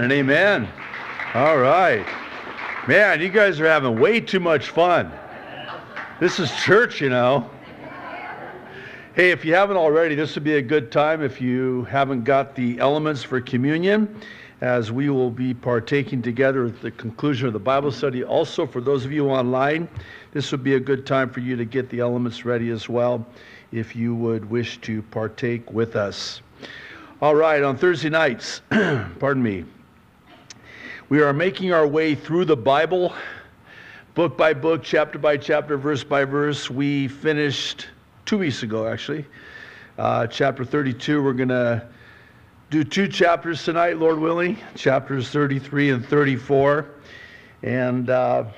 And amen. All right. Man, you guys are having way too much fun. This is church, you know. Hey, if you haven't already, this would be a good time if you haven't got the elements for communion, as we will be partaking together at the conclusion of the Bible study. Also, for those of you online, this would be a good time for you to get the elements ready as well, if you would wish to partake with us. All right, on Thursday nights, pardon me, we are making our way through the Bible, book by book, chapter by chapter, verse by verse. We finished 2 weeks ago, actually, chapter 32. We're going to do 2 chapters tonight, Lord willing, chapters 33 and 34. And I'm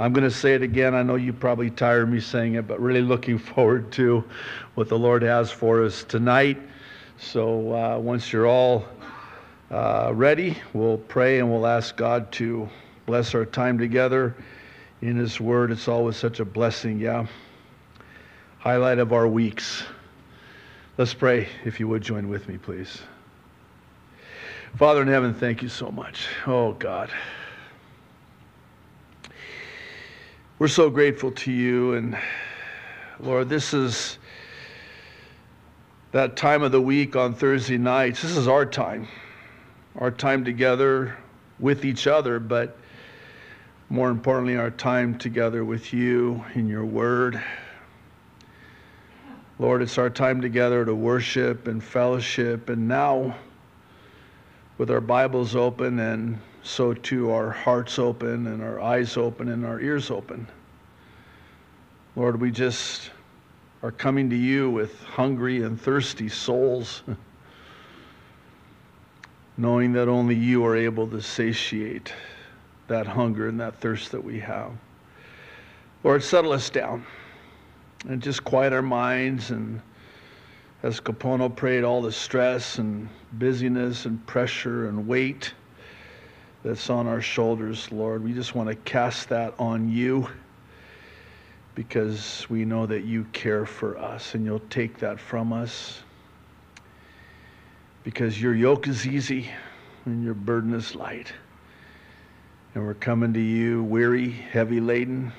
going to say it again. I know you probably tire me saying it, but really looking forward to what the Lord has for us tonight. So once you're all ready, we'll pray and we'll ask God to bless our time together in His Word. It's always such a blessing, yeah. Highlight of our weeks. Let's pray, if you would join with me, please. Father in heaven, thank you so much. Oh, God. We're so grateful to you. And Lord, this is that time of the week on Thursday nights. This is our time together with each other, but more importantly, our time together with you in your word. Lord, it's our time together to worship and fellowship, and now with our Bibles open, and so too our hearts open and our eyes open and our ears open. Lord, we just are coming to you with hungry and thirsty souls, knowing that only you are able to satiate that hunger and that thirst that we have. Lord, settle us down. And just quiet our minds, and as Kapono prayed, all the stress and busyness and pressure and weight that's on our shoulders, Lord, we just want to cast that on you, because we know that you care for us and you'll take that from us, because your yoke is easy and your burden is light. And we're coming to you weary, heavy laden,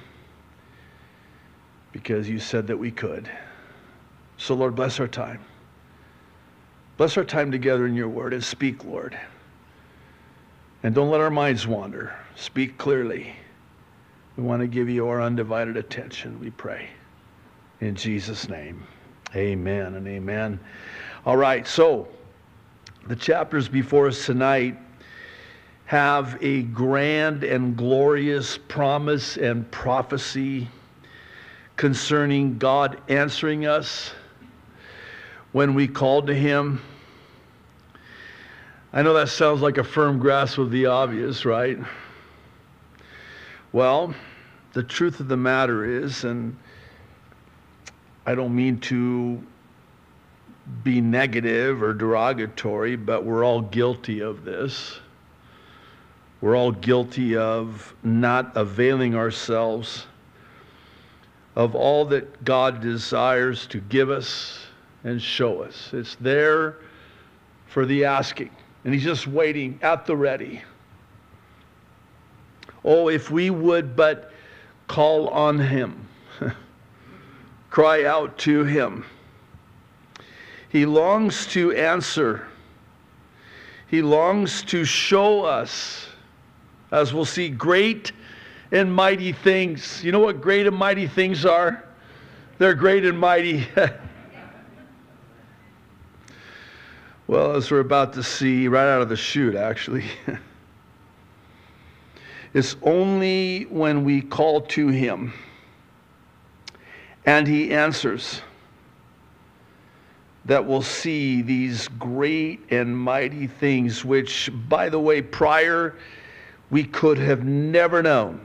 because you said that we could. So, Lord, bless our time. Bless our time together in your word, and speak, Lord. And don't let our minds wander. Speak clearly. We want to give you our undivided attention, we pray. In Jesus' name, amen and amen. All right, so the chapters before us tonight have a grand and glorious promise and prophecy concerning God answering us when we called to Him. I know that sounds like a firm grasp of the obvious, right? Well, the truth of the matter is, and I don't mean to be negative or derogatory, but we're all guilty of this. We're all guilty of not availing ourselves of all that God desires to give us and show us. It's there for the asking, and He's just waiting at the ready. Oh, if we would but call on Him, cry out to Him. He longs to answer. He longs to show us, as we'll see, great and mighty things. You know what great and mighty things are? They're great and mighty. Well, as we're about to see right out of the chute, actually. It's only when we call to Him and He answers that we'll see these great and mighty things, which, by the way, prior we could have never known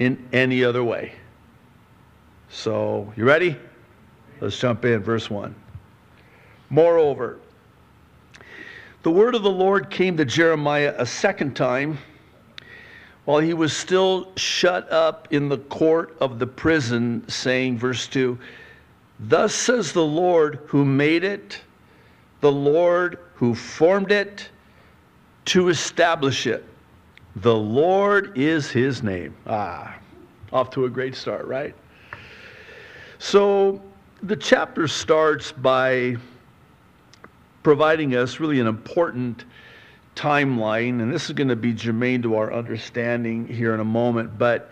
in any other way. So, you ready? Let's jump in, verse 1. Moreover, the word of the Lord came to Jeremiah a second time while he was still shut up in the court of the prison, saying, verse 2, "Thus says the Lord who made it, the Lord who formed it, to establish it. The Lord is his name. Ah, off to a great start, right? So the chapter starts by providing us really an important timeline, and this is going to be germane to our understanding here in a moment, but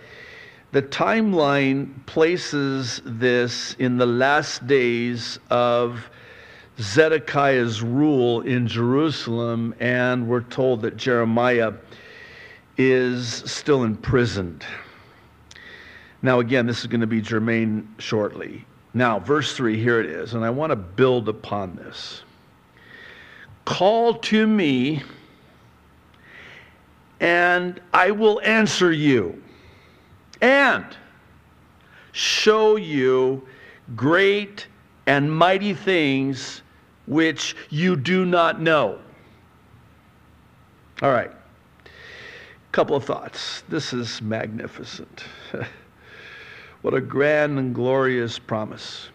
the timeline places this in the last days of Zedekiah's rule in Jerusalem, and we're told that Jeremiah is still imprisoned. Now again, this is going to be germane shortly. Now, verse 3, here it is, and I want to build upon this. Call to me, and I will answer you, and show you great and mighty things which you do not know. All right, a couple of thoughts. This is magnificent. What a grand and glorious promise.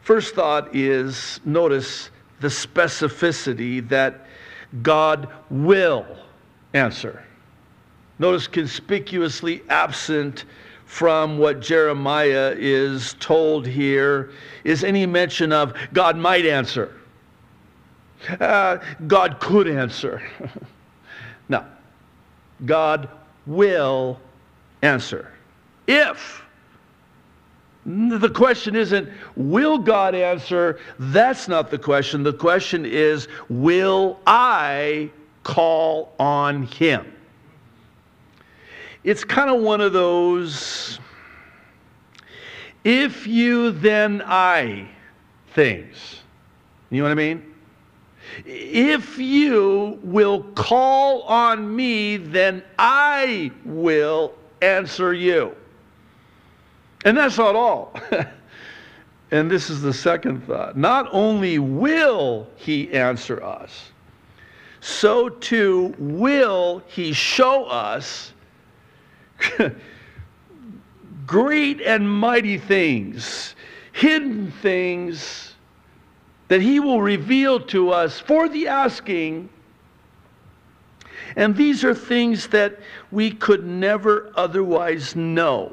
First thought is, notice the specificity that God will answer. Notice conspicuously absent from what Jeremiah is told here is any mention of God might answer. God could answer. No. God will answer. If. The question isn't, will God answer? That's not the question. The question is, will I call on him? It's kind of one of those, if you then I things. You know what I mean? If you will call on me, then I will answer you. And that's not all. And this is the second thought. Not only will he answer us, so too will he show us great and mighty things, hidden things that he will reveal to us for the asking. And these are things that we could never otherwise know,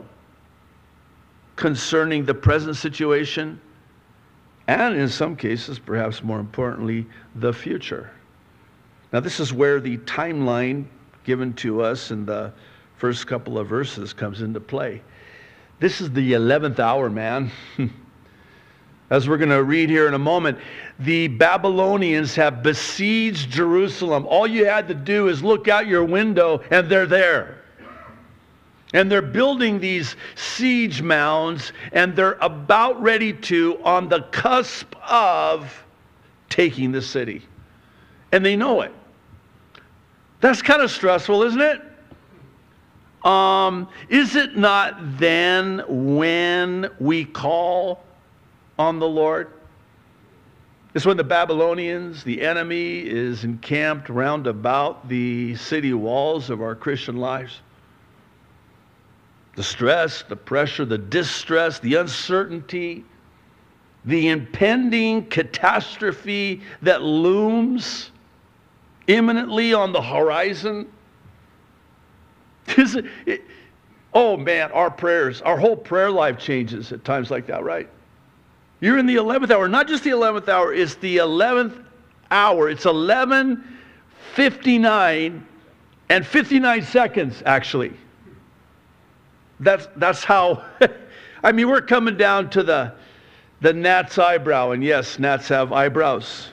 concerning the present situation, and in some cases, perhaps more importantly, the future. Now, this is where the timeline given to us in the first couple of verses comes into play. This is the 11th hour, man. As we're going to read here in a moment, the Babylonians have besieged Jerusalem. All you had to do is look out your window, and they're there. And they're building these siege mounds, and they're about ready to, on the cusp of taking the city. And they know it. That's kind of stressful, isn't it? Is it not then when we call on the Lord? It's when the Babylonians, the enemy, is encamped round about the city walls of our Christian lives. The stress, the pressure, the distress, the uncertainty, the impending catastrophe that looms imminently on the horizon. Oh man, our prayers, our whole prayer life changes at times like that, right? You're in the 11th hour, not just the 11th hour, it's the 11th hour. It's 11:59 and 59 seconds, actually. That's how, I mean, we're coming down to the gnat's eyebrow, and yes, gnats have eyebrows.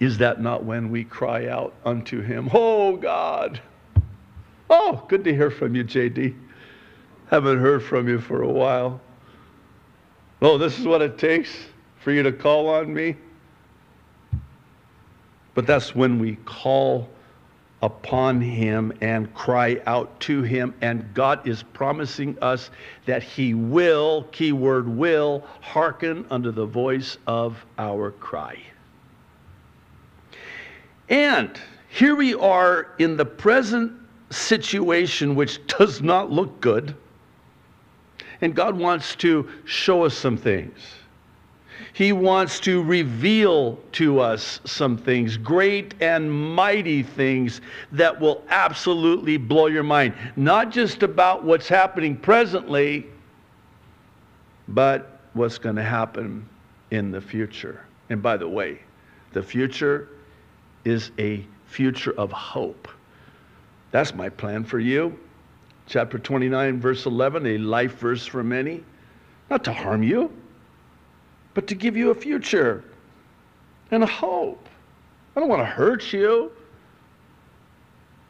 Is that not when we cry out unto him, oh God? Oh, good to hear from you, JD. Haven't heard from you for a while. Oh, this is what it takes for you to call on me? But that's when we call upon him and cry out to him, and God is promising us that he will, keyword will, hearken unto the voice of our cry. And here we are in the present situation, which does not look good, and God wants to show us some things. He wants to reveal to us some things, great and mighty things that will absolutely blow your mind. Not just about what's happening presently, but what's going to happen in the future. And by the way, the future is a future of hope. That's my plan for you. Chapter 29, verse 11, a life verse for many. Not to harm you, but to give you a future and a hope. I don't want to hurt you.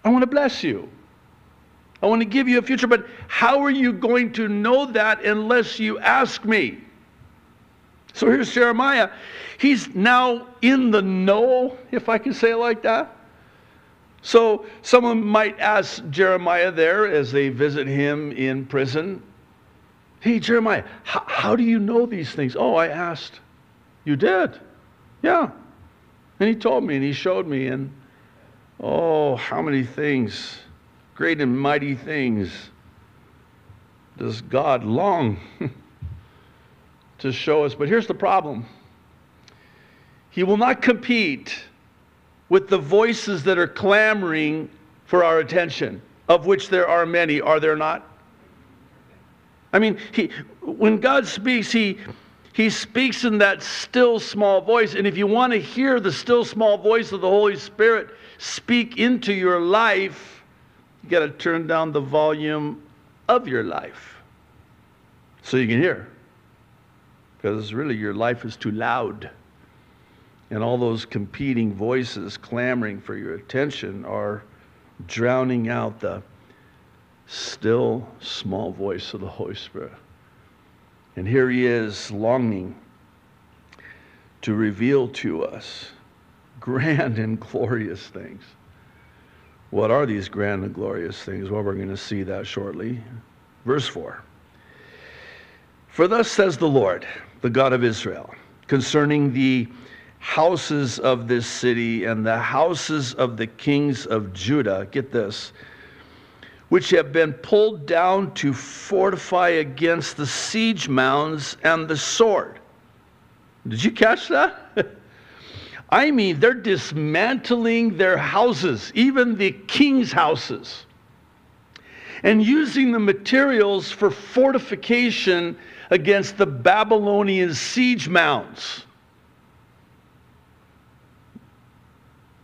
I want to bless you. I want to give you a future, but how are you going to know that unless you ask me? So here's Jeremiah. He's now in the know, if I can say it like that. So someone might ask Jeremiah there as they visit him in prison, "Hey, Jeremiah, how do you know these things?" "Oh, I asked." "You did?" "Yeah. And he told me and he showed me, and oh, how many things, great and mighty things, does God long to show us." But here's the problem. He will not compete with the voices that are clamoring for our attention, of which there are many, are there not? I mean, when God speaks, He speaks in that still small voice. And if you want to hear the still small voice of the Holy Spirit speak into your life, you got to turn down the volume of your life so you can hear. Because really your life is too loud. And all those competing voices clamoring for your attention are drowning out the still small voice of the Holy Spirit. And here he is longing to reveal to us grand and glorious things. What are these grand and glorious things? Well, we're going to see that shortly. Verse 4. "For thus says the Lord, the God of Israel, concerning the houses of this city and the houses of the kings of Judah," get this, "which have been pulled down to fortify against the siege mounds and the sword." Did you catch that? I mean, they're dismantling their houses, even the king's houses, and using the materials for fortification against the Babylonian siege mounds.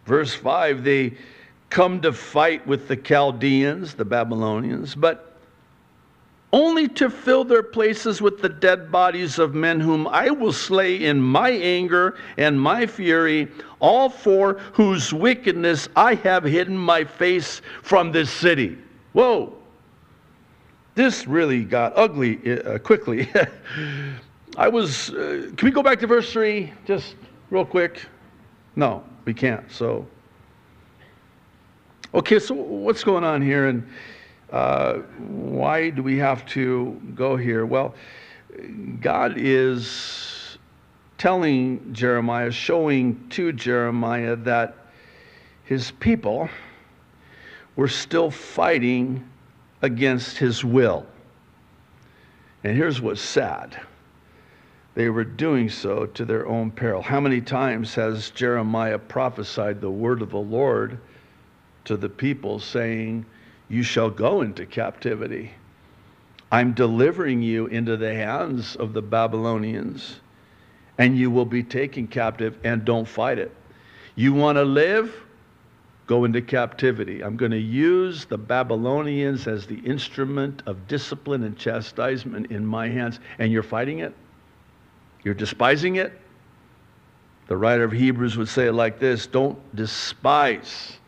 Verse 5, they come to fight with the Chaldeans, the Babylonians, but only to fill their places with the dead bodies of men whom I will slay in my anger and my fury, all for whose wickedness I have hidden my face from this city. Whoa! This really got ugly quickly. Can we go back to verse 3 just real quick? No, we can't, so... Okay, so what's going on here, and why do we have to go here? Well, God is telling Jeremiah, showing to Jeremiah that his people were still fighting against his will. And here's what's sad. They were doing so to their own peril. How many times has Jeremiah prophesied the word of the Lord to the people, saying, "You shall go into captivity. I'm delivering you into the hands of the Babylonians, and you will be taken captive, and don't fight it. You want to live? Go into captivity. I'm going to use the Babylonians as the instrument of discipline and chastisement in my hands, and you're fighting it? You're despising it?" The writer of Hebrews would say it like this, "Don't despise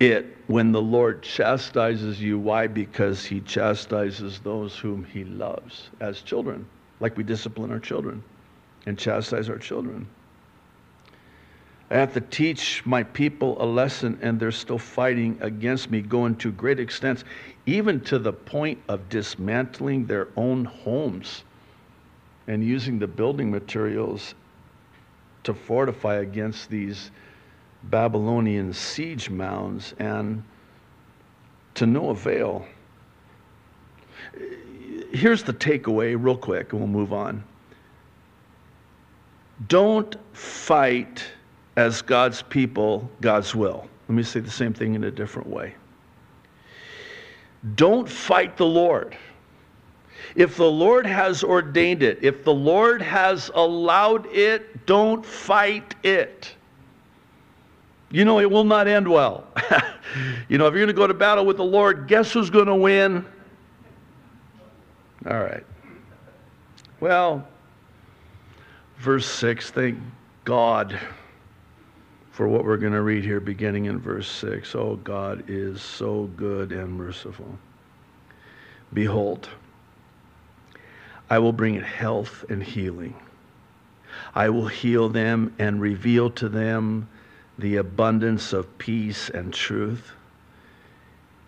it when the Lord chastises you." Why? Because he chastises those whom he loves as children, like we discipline our children and chastise our children. I have to teach my people a lesson, and they're still fighting against me, going to great extents, even to the point of dismantling their own homes and using the building materials to fortify against these Babylonian siege mounds, and to no avail. Here's the takeaway real quick and we'll move on. Don't fight as God's people, God's will. Let me say the same thing in a different way. Don't fight the Lord. If the Lord has ordained it, if the Lord has allowed it, don't fight it. You know, it will not end well. You know, if you're going to go to battle with the Lord, guess who's going to win? All right. Well, verse 6, thank God for what we're going to read here beginning in verse 6. Oh, God is so good and merciful. Behold, I will bring it health and healing. I will heal them and reveal to them the abundance of peace and truth.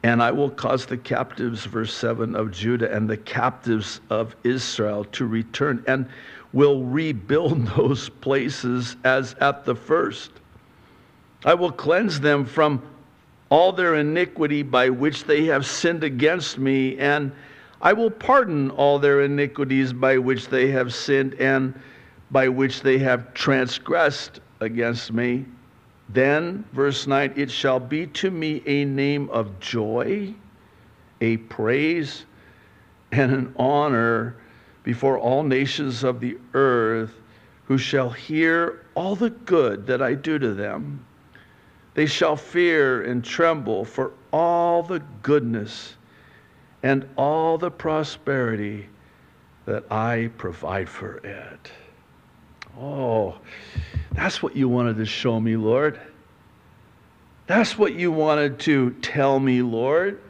And I will cause the captives, verse 7, of Judah and the captives of Israel to return, and will rebuild those places as at the first. I will cleanse them from all their iniquity by which they have sinned against me, and I will pardon all their iniquities by which they have sinned and by which they have transgressed against me. Then, verse 9, it shall be to me a name of joy, a praise, and an honor before all nations of the earth, who shall hear all the good that I do to them. They shall fear and tremble for all the goodness and all the prosperity that I provide for it. Oh, that's what you wanted to show me, Lord. That's what you wanted to tell me, Lord.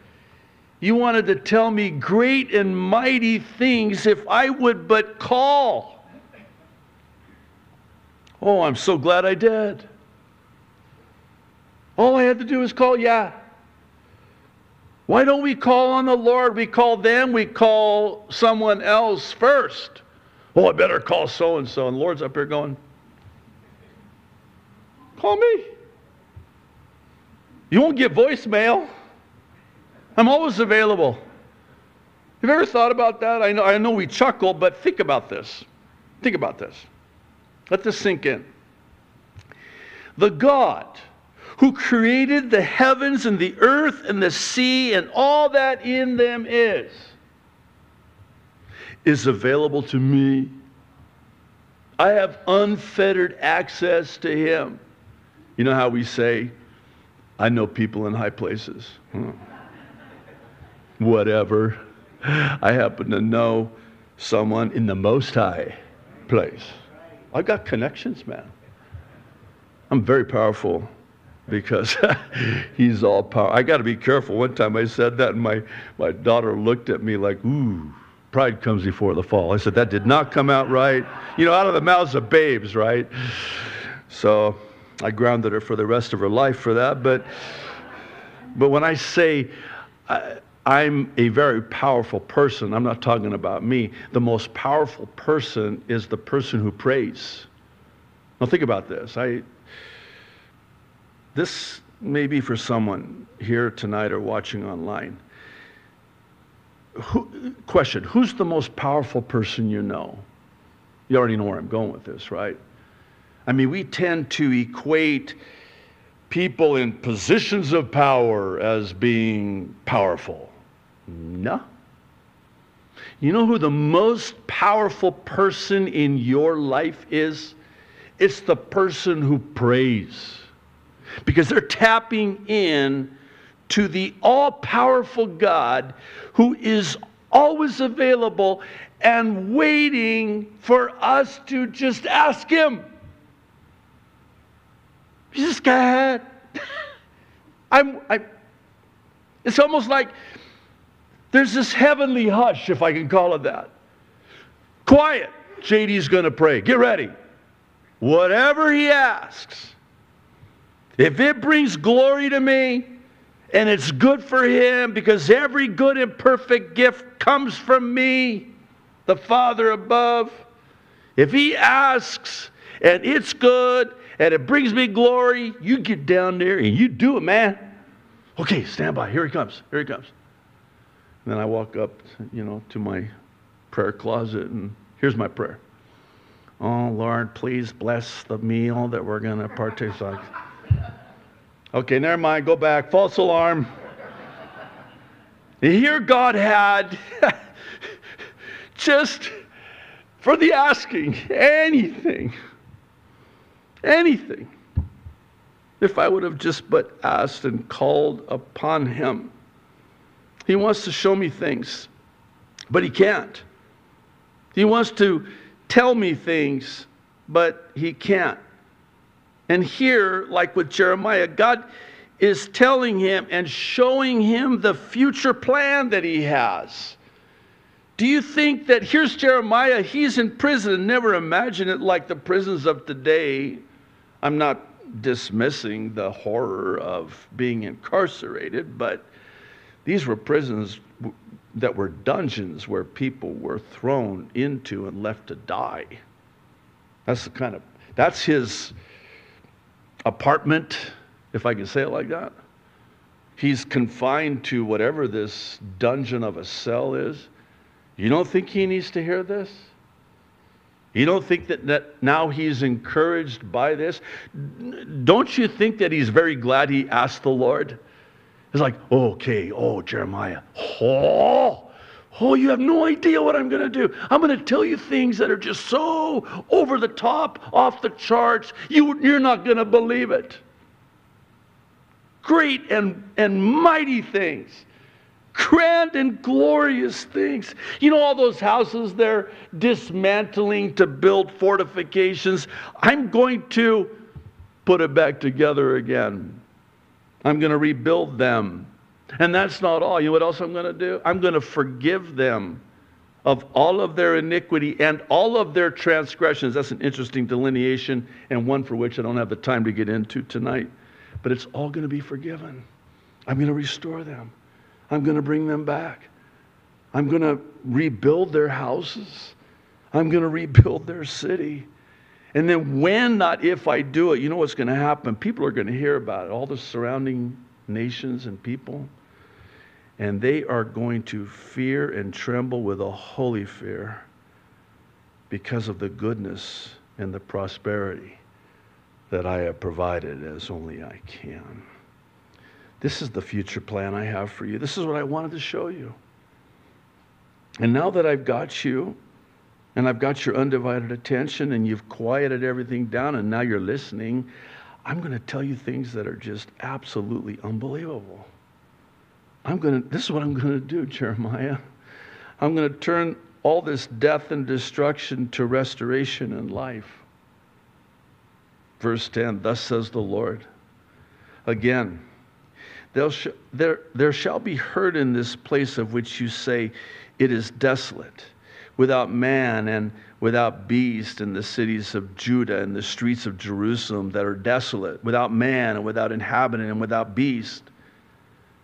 You wanted to tell me great and mighty things if I would but call. Oh, I'm so glad I did. All I had to do was call, yeah. Why don't we call on the Lord? We call them, we call someone else first. Oh, I better call so-and-so. And the Lord's up here going, call me. You won't get voicemail. I'm always available. Have you ever thought about that? I know we chuckle, but think about this. Think about this. Let this sink in. The God who created the heavens and the earth and the sea and all that in them is available to me. I have unfettered access to him. You know how we say, I know people in high places. Whatever. I happen to know someone in the most high place. I've got connections, man. I'm very powerful because he's all powerful. I got to be careful. One time I said that and my daughter looked at me like, ooh. Pride comes before the fall. I said, that did not come out right. You know, out of the mouths of babes, right? So I grounded her for the rest of her life for that. But when I say I'm a very powerful person, I'm not talking about me. The most powerful person is the person who prays. Now think about this. This may be for someone here tonight or watching online. Question, who's the most powerful person you know? You already know where I'm going with this, right? I mean, we tend to equate people in positions of power as being powerful. No. You know who the most powerful person in your life is? It's the person who prays. Because they're tapping in to the all-powerful God who is always available and waiting for us to just ask him. Jesus, God, it's almost like there's this heavenly hush, if I can call it that. Quiet. JD's going to pray. Get ready. Whatever he asks, if it brings glory to me, and it's good for him, because every good and perfect gift comes from me, the Father above. If he asks, and it's good, and it brings me glory, you get down there and you do it, man. Okay, stand by. Here he comes. Here he comes. And then I walk up, you know, to my prayer closet, and here's my prayer. Oh, Lord, please bless the meal that we're going to partake of. Okay, never mind. Go back. False alarm. Here God had just for the asking, anything. If I would have just but asked and called upon him. He wants to show me things, but he can't. He wants to tell me things, but he can't. And here, like with Jeremiah, God is telling him and showing him the future plan that he has. Do you think that here's Jeremiah, he's in prison, and never imagine it like the prisons of today. I'm not dismissing the horror of being incarcerated, but these were prisons that were dungeons where people were thrown into and left to die. That's his apartment, if I can say it like that. He's confined to whatever this dungeon of a cell is. You don't think he needs to hear this? You don't think that now he's encouraged by this? Don't you think that he's very glad he asked the Lord? It's like, okay, oh, Jeremiah, oh, you have no idea what I'm going to do. I'm going to tell you things that are just so over the top, off the charts, you're not going to believe it. Great and mighty things, grand and glorious things. You know, all those houses they're dismantling to build fortifications. I'm going to put it back together again. I'm going to rebuild them. And that's not all. You know what else I'm going to do? I'm going to forgive them of all of their iniquity and all of their transgressions. That's an interesting delineation and one for which I don't have the time to get into tonight. But it's all going to be forgiven. I'm going to restore them. I'm going to bring them back. I'm going to rebuild their houses. I'm going to rebuild their city. And then when, not if I do it, you know what's going to happen? People are going to hear about it, all the surrounding nations and people. And they are going to fear and tremble with a holy fear because of the goodness and the prosperity that I have provided as only I can. This is the future plan I have for you. This is what I wanted to show you. And now that I've got you, and I've got your undivided attention, and you've quieted everything down, and now you're listening, I'm going to tell you things that are just absolutely unbelievable. This is what I'm going to do, Jeremiah. I'm going to turn all this death and destruction to restoration and life. Verse 10, thus says the Lord. Again, there shall be heard in this place of which you say, it is desolate, without man and without beast, in the cities of Judah and the streets of Jerusalem that are desolate, without man and without inhabitant and without beast.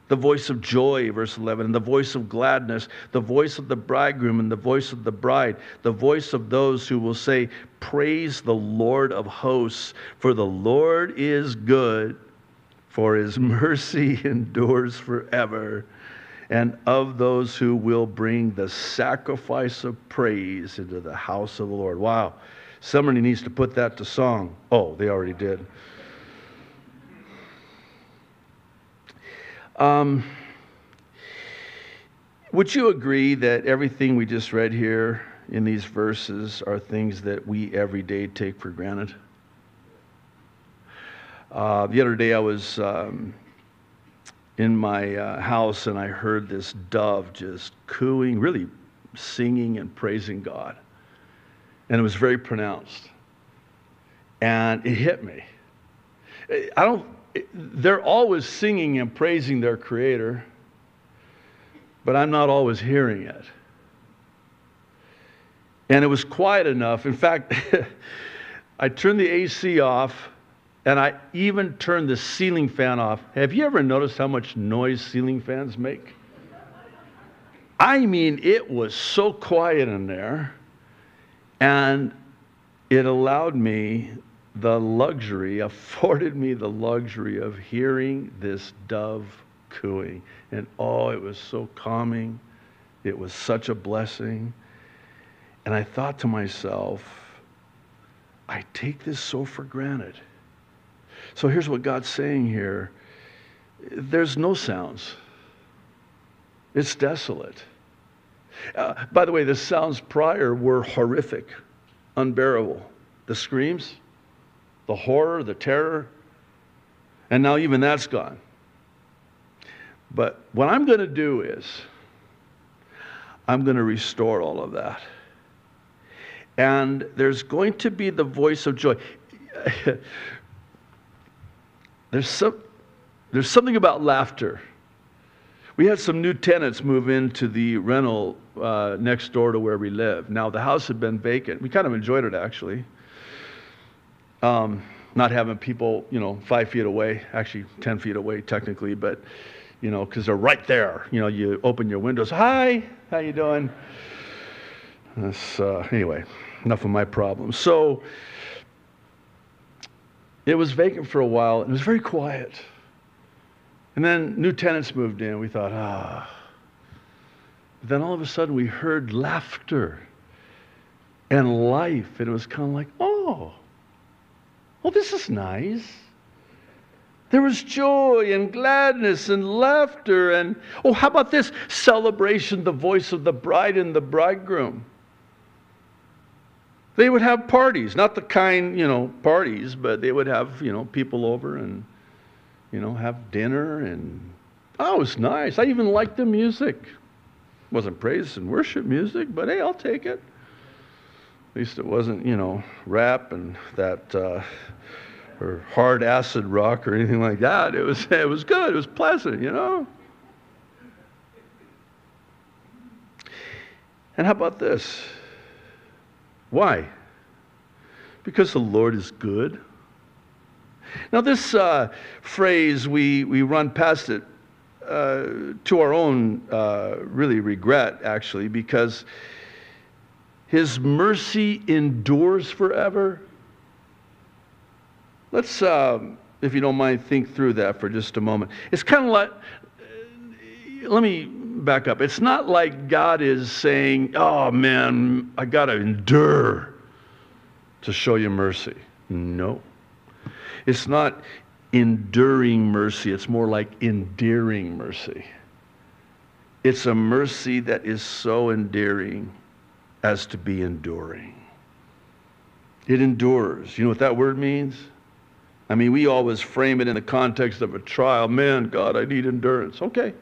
The voice of joy, verse 11, and the voice of gladness, the voice of the bridegroom and the voice of the bride, the voice of those who will say, praise the Lord of hosts, for the Lord is good, for his mercy endures forever. And of those who will bring the sacrifice of praise into the house of the Lord. Wow. Somebody needs to put that to song. Oh, they already did. Would you agree that everything we just read here in these verses are things that we every day take for granted? The other day I was in my house, and I heard this dove just cooing, really singing and praising God. And it was very pronounced. And it hit me. They're always singing and praising their Creator, but I'm not always hearing it. And it was quiet enough. In fact, I turned the AC off, and I even turned the ceiling fan off. Have you ever noticed how much noise ceiling fans make? I mean, it was so quiet in there, and it afforded me the luxury of hearing this dove cooing. And oh, it was so calming. It was such a blessing. And I thought to myself, I take this so for granted. So here's what God's saying here. There's no sounds. It's desolate. By the way, the sounds prior were horrific, unbearable. The screams, the horror, the terror, and now even that's gone. But what I'm going to do is, I'm going to restore all of that. And there's going to be the voice of joy. There's something about laughter. We had some new tenants move into the rental next door to where we live. Now, the house had been vacant. We kind of enjoyed it, actually. Not having people, 5 feet away, actually 10 feet away technically, but, because they're right there. You open your windows. Hi, how you doing? Anyway, enough of my problems. So it was vacant for a while. It was very quiet. And then new tenants moved in. We thought, But then all of a sudden we heard laughter and life. And it was kind of like, oh, this is nice. There was joy and gladness and laughter and, how about this? Celebration, the voice of the bride and the bridegroom. They would have parties, not the kind, parties, but they would have, people over and, have dinner and, it was nice. I even liked the music. It wasn't praise and worship music, but hey, I'll take it. At least it wasn't, rap and that... or hard acid rock or anything like that. It was good. It was pleasant, And how about this? Why? Because the Lord is good. Now this phrase, we run past it to our own really regret, actually, because His mercy endures forever. Let's, if you don't mind, think through that for just a moment. It's kind of like, let me back up. It's not like God is saying, I got to endure to show you mercy. No. It's not enduring mercy. It's more like endearing mercy. It's a mercy that is so endearing as to be enduring. It endures. You know what that word means? I mean, we always frame it in the context of a trial. Man, God, I need endurance. Okay.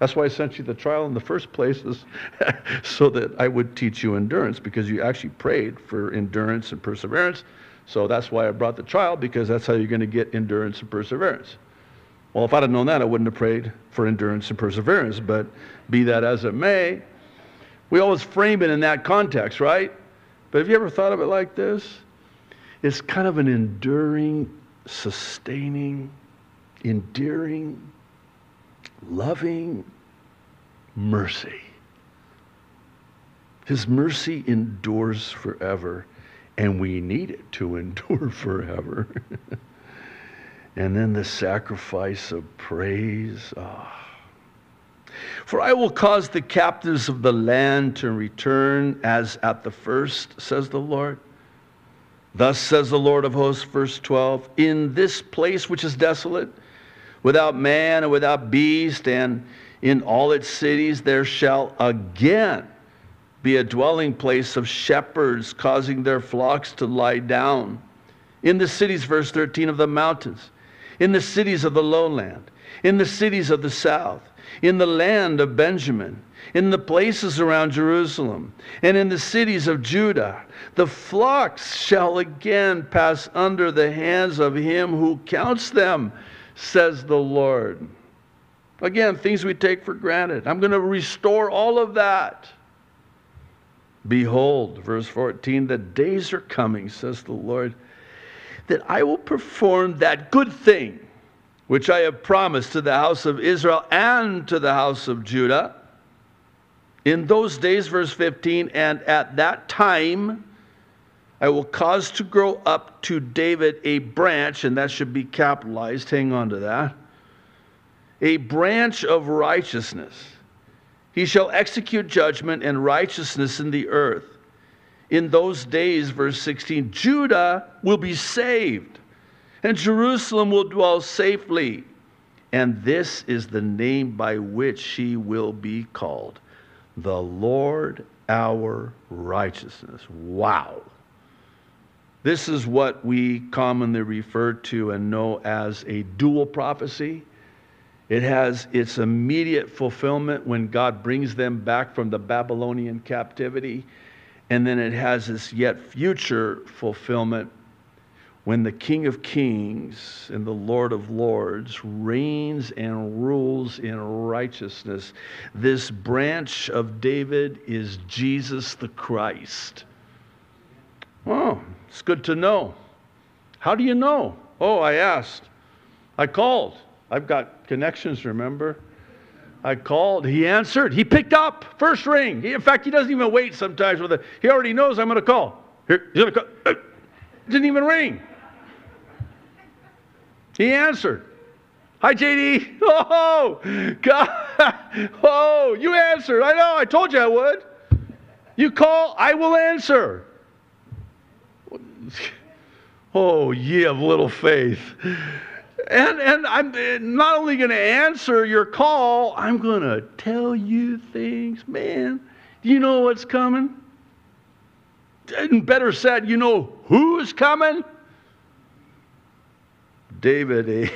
That's why I sent you the trial in the first place, is so that I would teach you endurance, because you actually prayed for endurance and perseverance. So that's why I brought the trial, because that's how you're going to get endurance and perseverance. Well, if I'd have known that, I wouldn't have prayed for endurance and perseverance, but be that as it may, we always frame it in that context, right? But have you ever thought of it like this? It's kind of an enduring, sustaining, endearing, loving mercy. His mercy endures forever, and we need it to endure forever. And then the sacrifice of praise. For I will cause the captives of the land to return as at the first, says the Lord. Thus says the Lord of hosts, verse 12, in this place which is desolate, without man and without beast, and in all its cities, there shall again be a dwelling place of shepherds, causing their flocks to lie down. In the cities, verse 13, of the mountains, in the cities of the lowland, in the cities of the south, in the land of Benjamin, in the places around Jerusalem, and in the cities of Judah, the flocks shall again pass under the hands of him who counts them, says the Lord. Again, things we take for granted. I'm going to restore all of that. Behold, verse 14, the days are coming, says the Lord, that I will perform that good thing which I have promised to the house of Israel and to the house of Judah. In those days, verse 15, and at that time, I will cause to grow up to David a branch, and that should be capitalized, hang on to that, a branch of righteousness. He shall execute judgment and righteousness in the earth. In those days, verse 16, Judah will be saved, and Jerusalem will dwell safely. And this is the name by which she will be called, the Lord our righteousness. Wow. This is what we commonly refer to and know as a dual prophecy. It has its immediate fulfillment when God brings them back from the Babylonian captivity. And then it has its yet future fulfillment when the King of Kings and the Lord of Lords reigns and rules in righteousness. This branch of David is Jesus the Christ. Oh, it's good to know. How do you know? Oh, I asked. I called. I've got connections, remember? I called. He answered. He picked up. First ring. He, in fact, he doesn't even wait sometimes. He already knows I'm going to call. He's going to call. Didn't even ring. He answered. Hi, JD. Oh, God. Oh, you answered. I know. I told you I would. You call, I will answer. Oh, ye of little faith. And I'm not only going to answer your call, I'm going to tell you things. Man, do you know what's coming? And better said, you know who's coming? David, a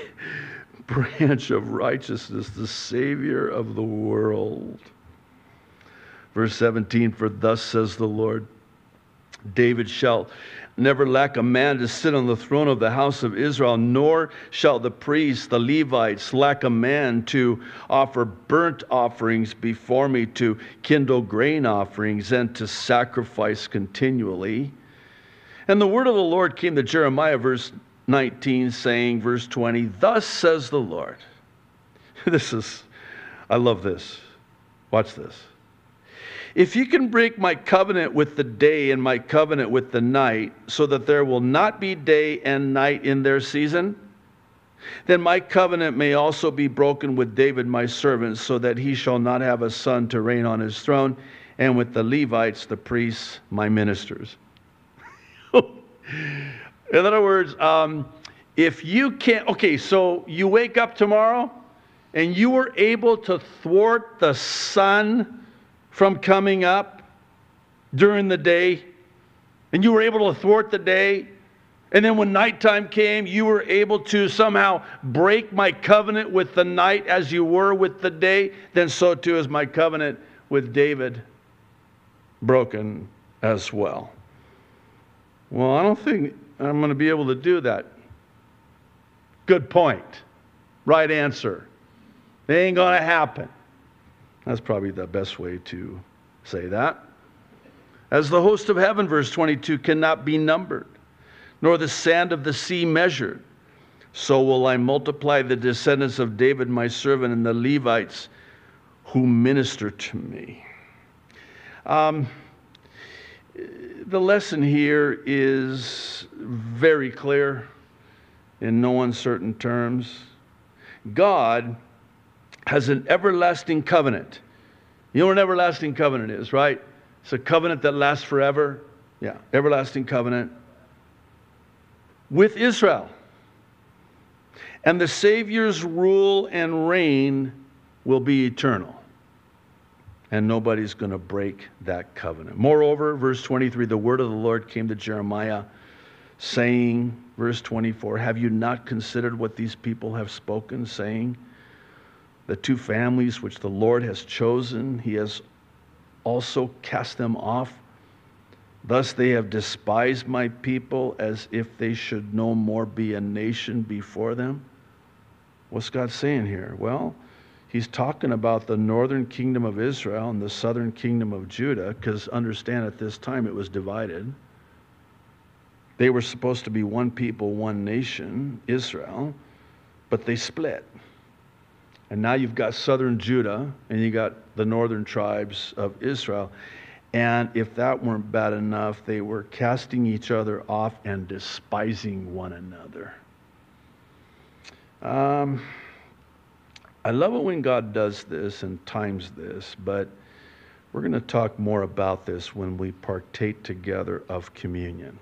branch of righteousness, the Savior of the world. Verse 17, for thus says the Lord, David shall never lack a man to sit on the throne of the house of Israel, nor shall the priests, the Levites, lack a man to offer burnt offerings before me, to kindle grain offerings, and to sacrifice continually. And the word of the Lord came to Jeremiah, verse 19, saying, verse 20, thus says the Lord. I love this. Watch this. If you can break my covenant with the day and my covenant with the night, so that there will not be day and night in their season, then my covenant may also be broken with David my servant, so that he shall not have a son to reign on his throne, and with the Levites, the priests, my ministers. In other words, if you can't, okay, so you wake up tomorrow and you were able to thwart the sun from coming up during the day, and you were able to thwart the day, and then when nighttime came, you were able to somehow break my covenant with the night as you were with the day, then so too is my covenant with David broken as well. Well, I don't think I'm going to be able to do that. Good point. Right answer. It ain't going to happen. That's probably the best way to say that. As the host of heaven, verse 22, cannot be numbered, nor the sand of the sea measured, so will I multiply the descendants of David my servant and the Levites who minister to me. The lesson here is very clear in no uncertain terms. God has an everlasting covenant. You know what an everlasting covenant is, right? It's a covenant that lasts forever. Yeah, everlasting covenant with Israel. And the Savior's rule and reign will be eternal. And nobody's going to break that covenant. Moreover, verse 23, the word of the Lord came to Jeremiah, saying, verse 24, have you not considered what these people have spoken, saying, the two families which the Lord has chosen, he has also cast them off. Thus they have despised my people as if they should no more be a nation before them. What's God saying here? Well, he's talking about the northern kingdom of Israel and the southern kingdom of Judah, because understand at this time it was divided. They were supposed to be one people, one nation, Israel, but they split. And now you've got southern Judah, and you got the northern tribes of Israel. And if that weren't bad enough, they were casting each other off and despising one another. I love it when God does this and times this, but We're going to talk more about this when we partake together of communion.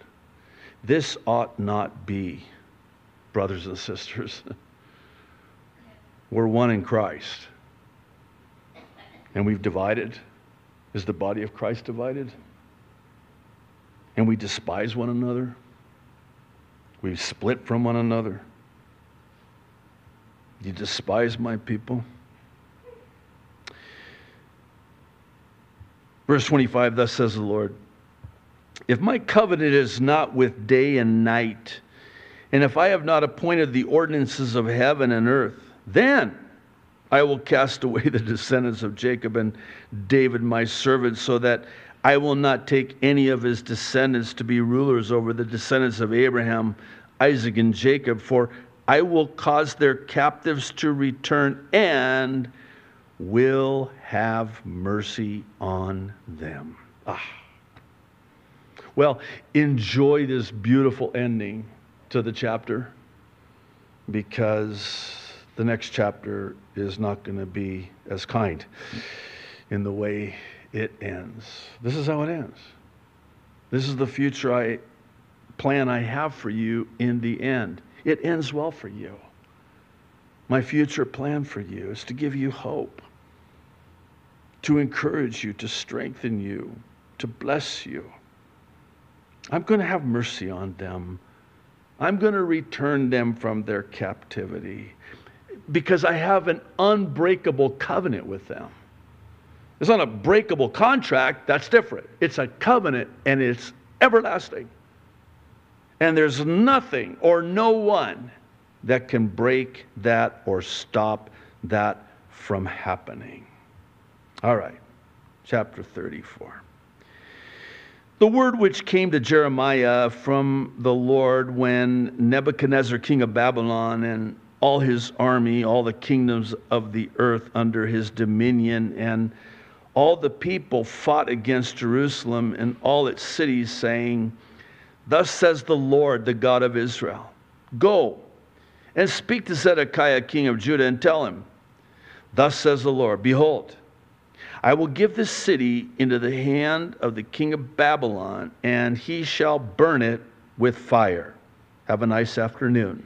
This ought not be, brothers and sisters. We're one in Christ. And we've divided. Is the body of Christ divided? And we despise one another. We've split from one another. You despise my people. Verse 25, thus says the Lord, if my covenant is not with day and night, and if I have not appointed the ordinances of heaven and earth, then I will cast away the descendants of Jacob and David my servant, so that I will not take any of his descendants to be rulers over the descendants of Abraham, Isaac, and Jacob, for I will cause their captives to return and will have mercy on them. Ah. Well, enjoy this beautiful ending to the chapter, because the next chapter is not going to be as kind in the way it ends. This is how it ends. This is the future plan I have for you in the end. It ends well for you. My future plan for you is to give you hope, to encourage you, to strengthen you, to bless you. I'm going to have mercy on them. I'm going to return them from their captivity, because I have an unbreakable covenant with them. It's not a breakable contract. That's different. It's a covenant, and it's everlasting. And there's nothing or no one that can break that or stop that from happening. All right, chapter 34. The word which came to Jeremiah from the Lord when Nebuchadnezzar, king of Babylon, and all his army, all the kingdoms of the earth under his dominion, and all the people fought against Jerusalem and all its cities, saying, thus says the Lord, the God of Israel, go and speak to Zedekiah, king of Judah, and tell him, thus says the Lord, behold, I will give this city into the hand of the king of Babylon, and he shall burn it with fire. Have a nice afternoon.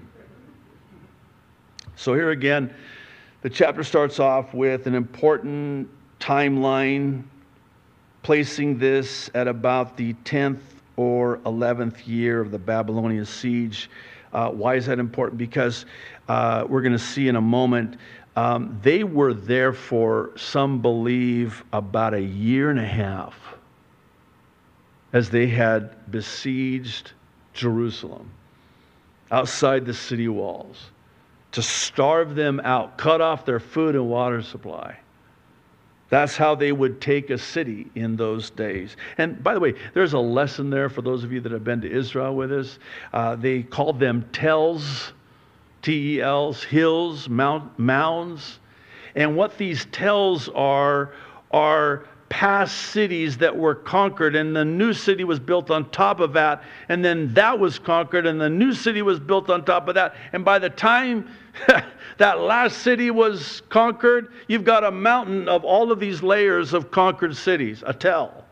So here again, the chapter starts off with an important timeline, placing this at about the 10th or 11th year of the Babylonian siege. Why is that important? Because we're going to see in a moment, they were there for, some believe, about a year and a half as they had besieged Jerusalem outside the city walls to starve them out, cut off their food and water supply. That's how they would take a city in those days. And by the way, there's a lesson there for those of you that have been to Israel with us. They called them tells. T-E-Ls, hills, mounds. And what these tells are past cities that were conquered, and the new city was built on top of that, and then that was conquered, and the new city was built on top of that. And by the time that last city was conquered, you've got a mountain of all of these layers of conquered cities, a tell.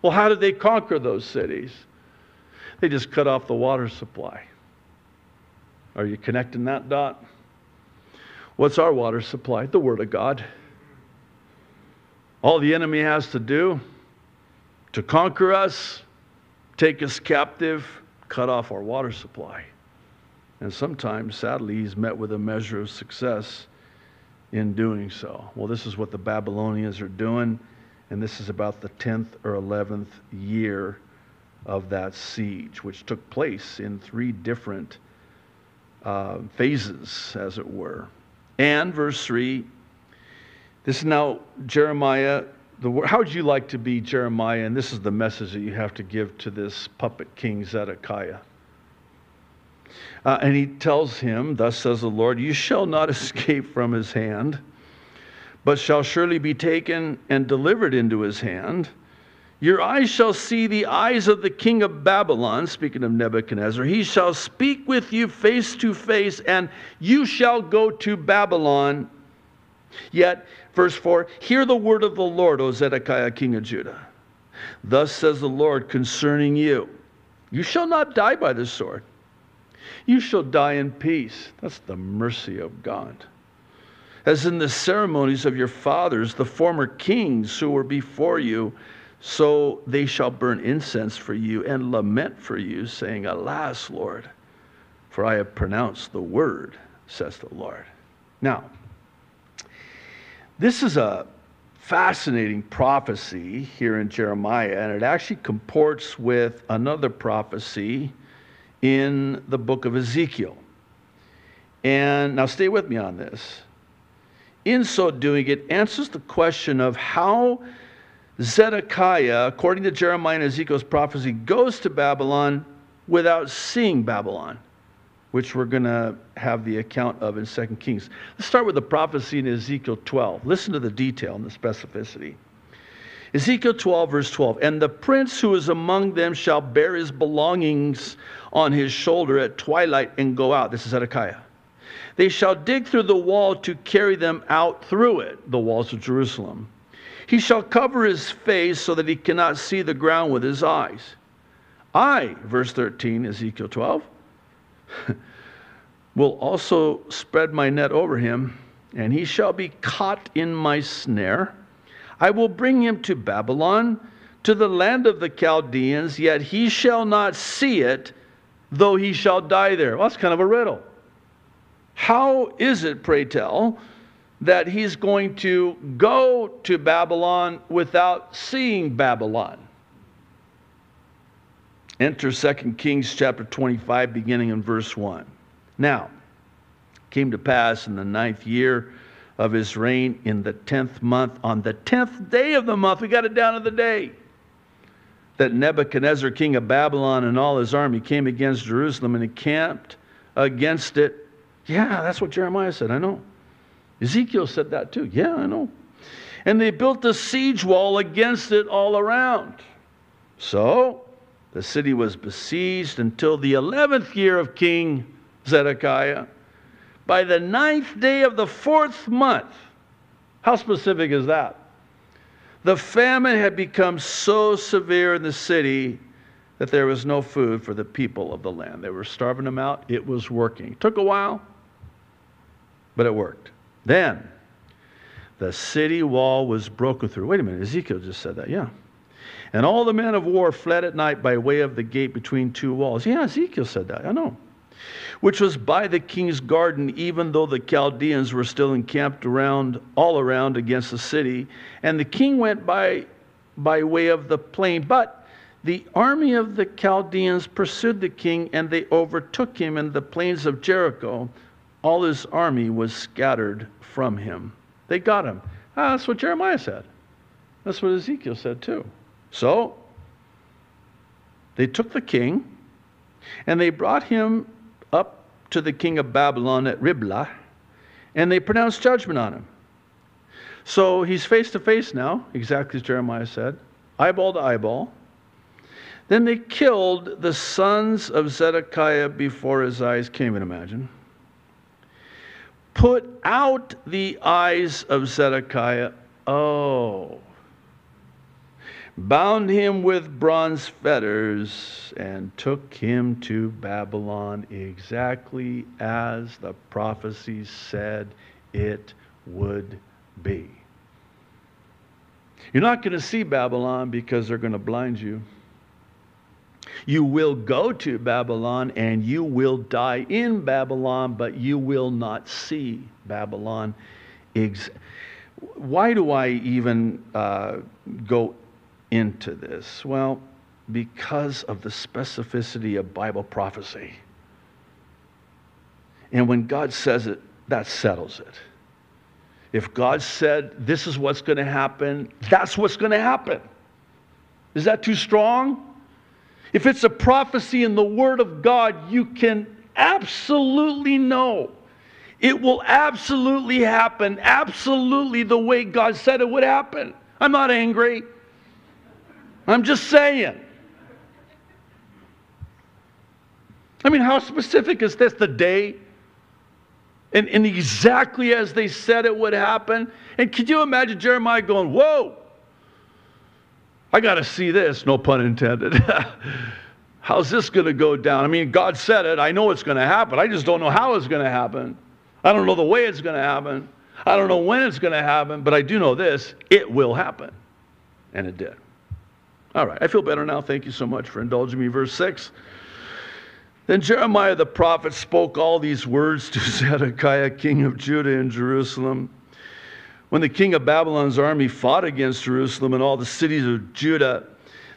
Well, how did they conquer those cities? They just cut off the water supply. Are you connecting that dot? What's our water supply? The Word of God. All the enemy has to do to conquer us, take us captive, cut off our water supply. And sometimes, sadly, he's met with a measure of success in doing so. Well, this is what the Babylonians are doing, and this is about the 10th or 11th year of that siege, which took place in three different phases, as it were. And verse 3, this is now Jeremiah. How would you like to be Jeremiah? And this is the message that you have to give to this puppet king Zedekiah. And he tells him, thus says the Lord, you shall not escape from his hand, but shall surely be taken and delivered into his hand. Your eyes shall see the eyes of the king of Babylon, speaking of Nebuchadnezzar. He shall speak with you face to face, and you shall go to Babylon, Yet, verse 4, hear the word of the Lord, O Zedekiah, king of Judah. Thus says the Lord concerning you, you shall not die by the sword. You shall die in peace. That's the mercy of God. As in the ceremonies of your fathers, the former kings who were before you, so they shall burn incense for you and lament for you, saying, Alas, Lord, for I have pronounced the word, says the Lord. Now, this is a fascinating prophecy here in Jeremiah, and it actually comports with another prophecy in the book of Ezekiel. And now stay with me on this. In so doing, it answers the question of how Zedekiah, according to Jeremiah and Ezekiel's prophecy, goes to Babylon without seeing Babylon, which we're going to have the account of in 2 Kings. Let's start with the prophecy in Ezekiel 12. Listen to the detail and the specificity. Ezekiel 12, verse 12, And the prince who is among them shall bear his belongings on his shoulder at twilight and go out. This is Zedekiah. They shall dig through the wall to carry them out through it, the walls of Jerusalem. He shall cover his face so that he cannot see the ground with his eyes. I, verse 13, Ezekiel 12, will also spread my net over him, and he shall be caught in my snare. I will bring him to Babylon, to the land of the Chaldeans, yet he shall not see it, though he shall die there. Well, that's kind of a riddle. How is it, pray tell, that he's going to go to Babylon without seeing Babylon? Enter 2 Kings chapter 25, beginning in verse 1. Now, it came to pass in the 9th year of his reign, in the 10th month, on the 10th day of the month, we got it down to the day, that Nebuchadnezzar, king of Babylon, and all his army came against Jerusalem and encamped against it. Yeah, that's what Jeremiah said, I know. Ezekiel said that too. Yeah, I know. And they built a siege wall against it all around. So the city was besieged until the 11th year of King Zedekiah. By the 9th day of the 4th month, how specific is that? The famine had become so severe in the city that there was no food for the people of the land. They were starving them out. It was working. It took a while, but it worked. Then the city wall was broken through. Wait a minute, Ezekiel just said that, yeah. And all the men of war fled at night by way of the gate between two walls. Yeah, Ezekiel said that, I know. Which was by the king's garden, even though the Chaldeans were still encamped around, all around against the city. And the king went by way of the plain, but the army of the Chaldeans pursued the king, and they overtook him in the plains of Jericho. All his army was scattered from him. They got him. Ah, that's what Jeremiah said. That's what Ezekiel said too. So they took the king and they brought him up to the king of Babylon at Riblah, and they pronounced judgment on him. So he's face to face now, exactly as Jeremiah said, eyeball to eyeball. Then they killed the sons of Zedekiah before his eyes. Can't even imagine. Put out the eyes of Zedekiah, oh, bound him with bronze fetters, and took him to Babylon, exactly as the prophecy said it would be. You're not going to see Babylon because they're going to blind you. You will go to Babylon and you will die in Babylon, but you will not see Babylon. Why do I even go into this? Well, because of the specificity of Bible prophecy. And when God says it, that settles it. If God said, this is what's going to happen, that's what's going to happen. Is that too strong? If it's a prophecy in the Word of God, you can absolutely know it will absolutely happen, absolutely the way God said it would happen. I'm not angry. I'm just saying. I mean, how specific is this? The day? And exactly as they said it would happen. And could you imagine Jeremiah going, whoa, I got to see this, no pun intended. How's this going to go down? I mean, God said it. I know it's going to happen. I just don't know how it's going to happen. I don't know the way it's going to happen. I don't know when it's going to happen, but I do know this, it will happen. And it did. All right, I feel better now. Thank you so much for indulging me. Verse 6. Then Jeremiah the prophet spoke all these words to Zedekiah, king of Judah and Jerusalem. When the king of Babylon's army fought against Jerusalem and all the cities of Judah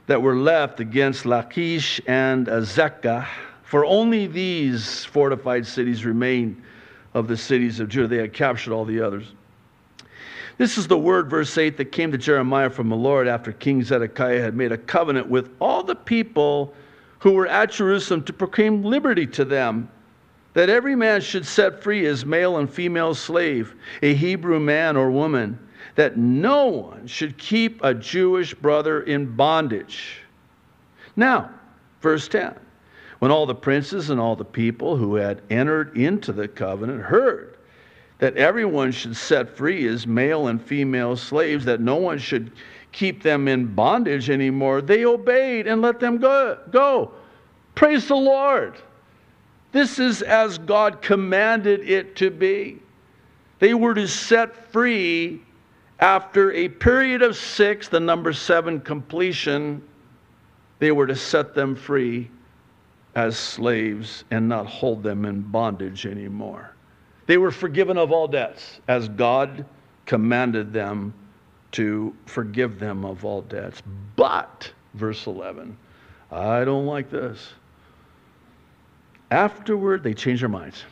that were left against Lachish and Azekah, for only these fortified cities remained of the cities of Judah. They had captured all the others. This is the word, verse 8, that came to Jeremiah from the Lord after King Zedekiah had made a covenant with all the people who were at Jerusalem to proclaim liberty to them, that every man should set free his male and female slave, a Hebrew man or woman, that no one should keep a Jewish brother in bondage. Now, verse 10, when all the princes and all the people who had entered into the covenant heard that everyone should set free his male and female slaves, that no one should keep them in bondage anymore, they obeyed and let them go. Praise the Lord. This is as God commanded it to be. They were to set free after a period of 6, the number 7 completion, they were to set them free as slaves and not hold them in bondage anymore. They were forgiven of all debts as God commanded them to forgive them of all debts. But, verse 11, I don't like this. Afterward, they changed their minds.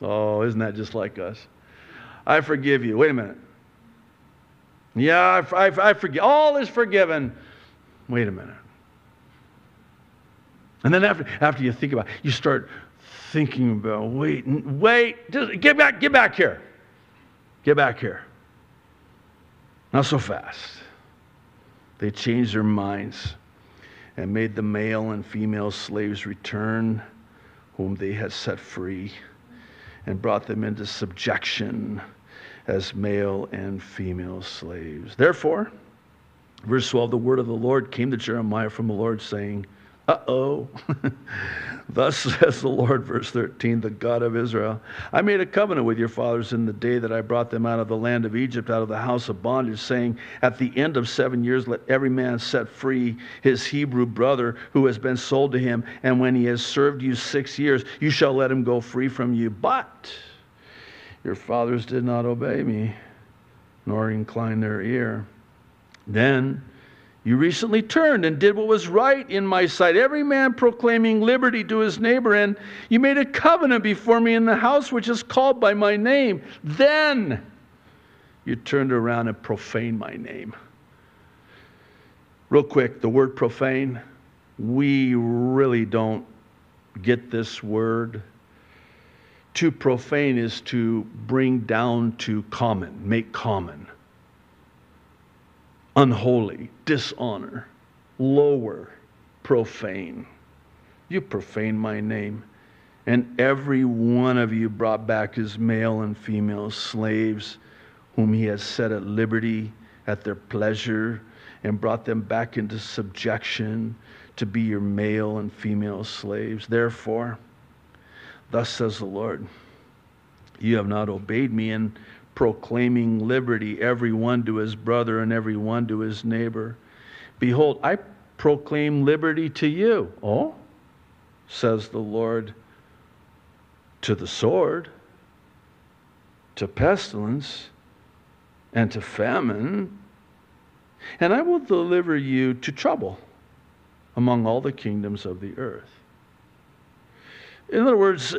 Oh, isn't that just like us? I forgive you. Wait a minute. Yeah, I forgive. All is forgiven. Wait a minute. And then after you think about it, you start thinking about, wait, just get back here. Get back here. Not so fast. They changed their minds and made the male and female slaves return whom they had set free and brought them into subjection as male and female slaves. Therefore, verse 12, the word of the Lord came to Jeremiah from the Lord saying, uh-oh. Thus says the Lord, verse 13, the God of Israel, I made a covenant with your fathers in the day that I brought them out of the land of Egypt, out of the house of bondage, saying, at the end of 7 years, let every man set free his Hebrew brother who has been sold to him, and when he has served you 6 years, you shall let him go free from you. But your fathers did not obey me, nor incline their ear. Then you recently turned and did what was right in my sight, every man proclaiming liberty to his neighbor, and you made a covenant before me in the house which is called by my name. Then you turned around and profaned my name. Real quick, the word profane, we really don't get this word. To profane is to bring down to common, make common. Unholy, dishonor, lower, profane. You profane my name, and every one of you brought back his male and female slaves, whom he has set at liberty at their pleasure, and brought them back into subjection to be your male and female slaves. Therefore, thus says the Lord, you have not obeyed me in proclaiming liberty, every one to his brother and every one to his neighbor. Behold, I proclaim liberty to you. Oh, says the Lord, to the sword, to pestilence, and to famine. And I will deliver you to trouble among all the kingdoms of the earth. In other words,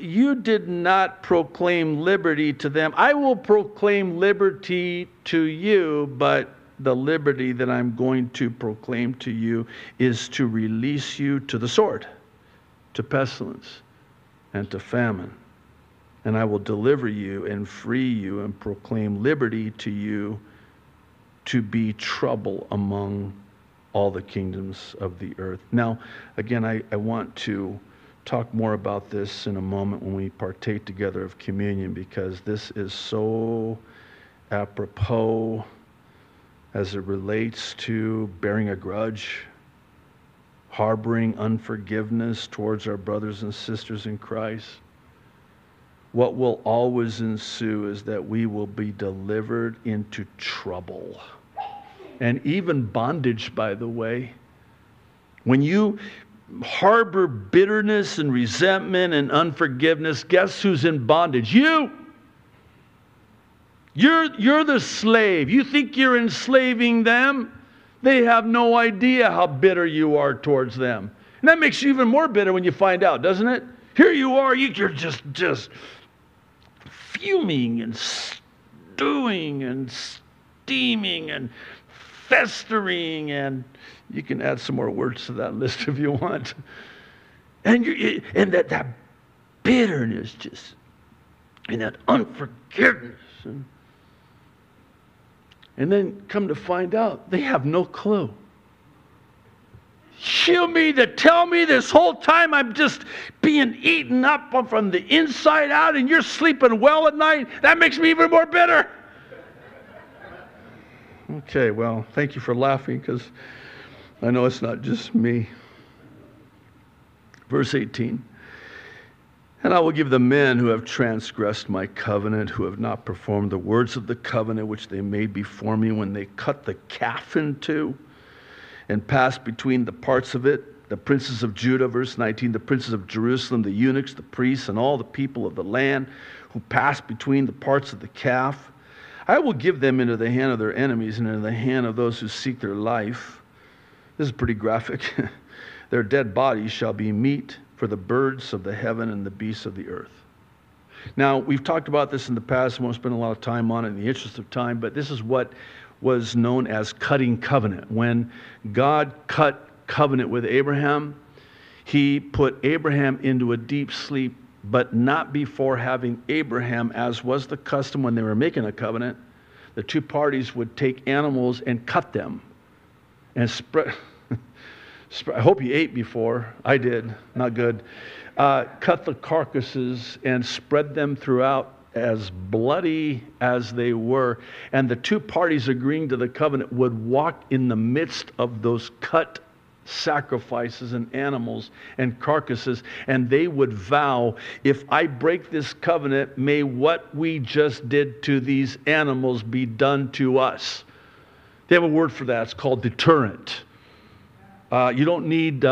you did not proclaim liberty to them. I will proclaim liberty to you, but the liberty that I'm going to proclaim to you is to release you to the sword, to pestilence, and to famine. And I will deliver you and free you and proclaim liberty to you to be trouble among all the kingdoms of the earth. Now, again, I want to talk more about this in a moment when we partake together of communion, because this is so apropos as it relates to bearing a grudge, harboring unforgiveness towards our brothers and sisters in Christ. What will always ensue is that we will be delivered into trouble. And even bondage, by the way. When you harbor bitterness and resentment and unforgiveness, guess who's in bondage? You! You're the slave. You think you're enslaving them. They have no idea how bitter you are towards them. And that makes you even more bitter when you find out, doesn't it? Here you are, you're just fuming and stewing and steaming and festering, and you can add some more words to that list if you want. And that bitterness just, and that unforgiveness. And then come to find out, they have no clue. You mean to tell me this whole time I'm just being eaten up from the inside out and you're sleeping well at night? That makes me even more bitter. Okay, well, thank you for laughing, because I know it's not just me. Verse 18. And I will give the men who have transgressed my covenant, who have not performed the words of the covenant which they made before me when they cut the calf in two and passed between the parts of it, the princes of Judah, verse 19, the princes of Jerusalem, the eunuchs, the priests, and all the people of the land who passed between the parts of the calf. I will give them into the hand of their enemies and into the hand of those who seek their life. This is pretty graphic. Their dead bodies shall be meat for the birds of the heaven and the beasts of the earth. Now, we've talked about this in the past. I won't spend a lot of time on it in the interest of time, but this is what was known as cutting covenant. When God cut covenant with Abraham, he put Abraham into a deep sleep, but not before having Abraham, as was the custom when they were making a covenant, the two parties would take animals and cut them and spread... I hope you ate before. I did. Not good. Cut the carcasses and spread them throughout as bloody as they were. And the two parties agreeing to the covenant would walk in the midst of those cut sacrifices and animals and carcasses. And they would vow, if I break this covenant, may what we just did to these animals be done to us. They have a word for that. It's called deterrent. You don't need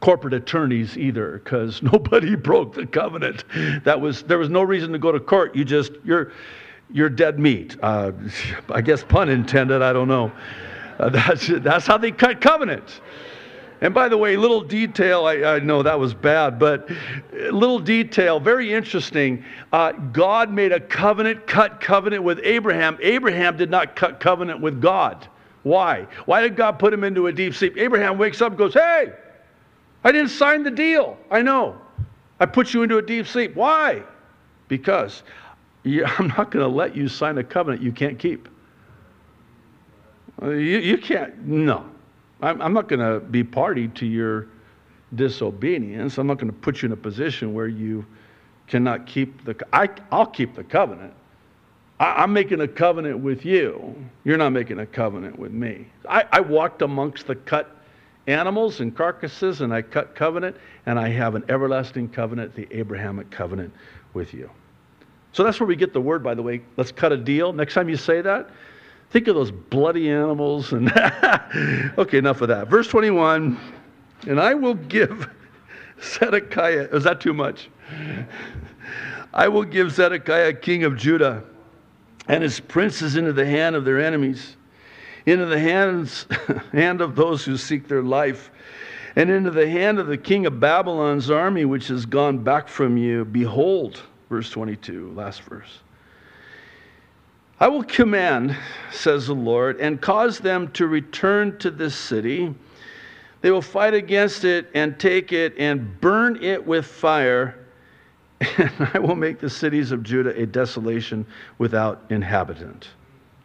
corporate attorneys either, because nobody broke the covenant. There was no reason to go to court. You're dead meat. I guess pun intended. I don't know. That's how they cut covenant. And by the way, little detail. I know that was bad, but little detail, very interesting. God made a covenant, cut covenant with Abraham. Abraham did not cut covenant with God. Why? Why did God put him into a deep sleep? Abraham wakes up and goes, hey, I didn't sign the deal. I know. I put you into a deep sleep. Why? Because I'm not going to let you sign a covenant you can't keep. You can't. No. I'm not going to be party to your disobedience. I'm not going to put you in a position where you cannot keep the covenant. I'll keep the covenant. I'm making a covenant with you. You're not making a covenant with me. I walked amongst the cut animals and carcasses, and I cut covenant, and I have an everlasting covenant, the Abrahamic covenant with you. So that's where we get the word, by the way, let's cut a deal. Next time you say that, think of those bloody animals. And okay, enough of that. Verse 21, and I will give Zedekiah, is that too much? I will give Zedekiah, king of Judah, and his princes into the hand of their enemies, into the hand of those who seek their life, and into the hand of the king of Babylon's army, which has gone back from you. Behold, verse 22, last verse. I will command, says the Lord, and cause them to return to this city. They will fight against it and take it and burn it with fire. And I will make the cities of Judah a desolation without inhabitant.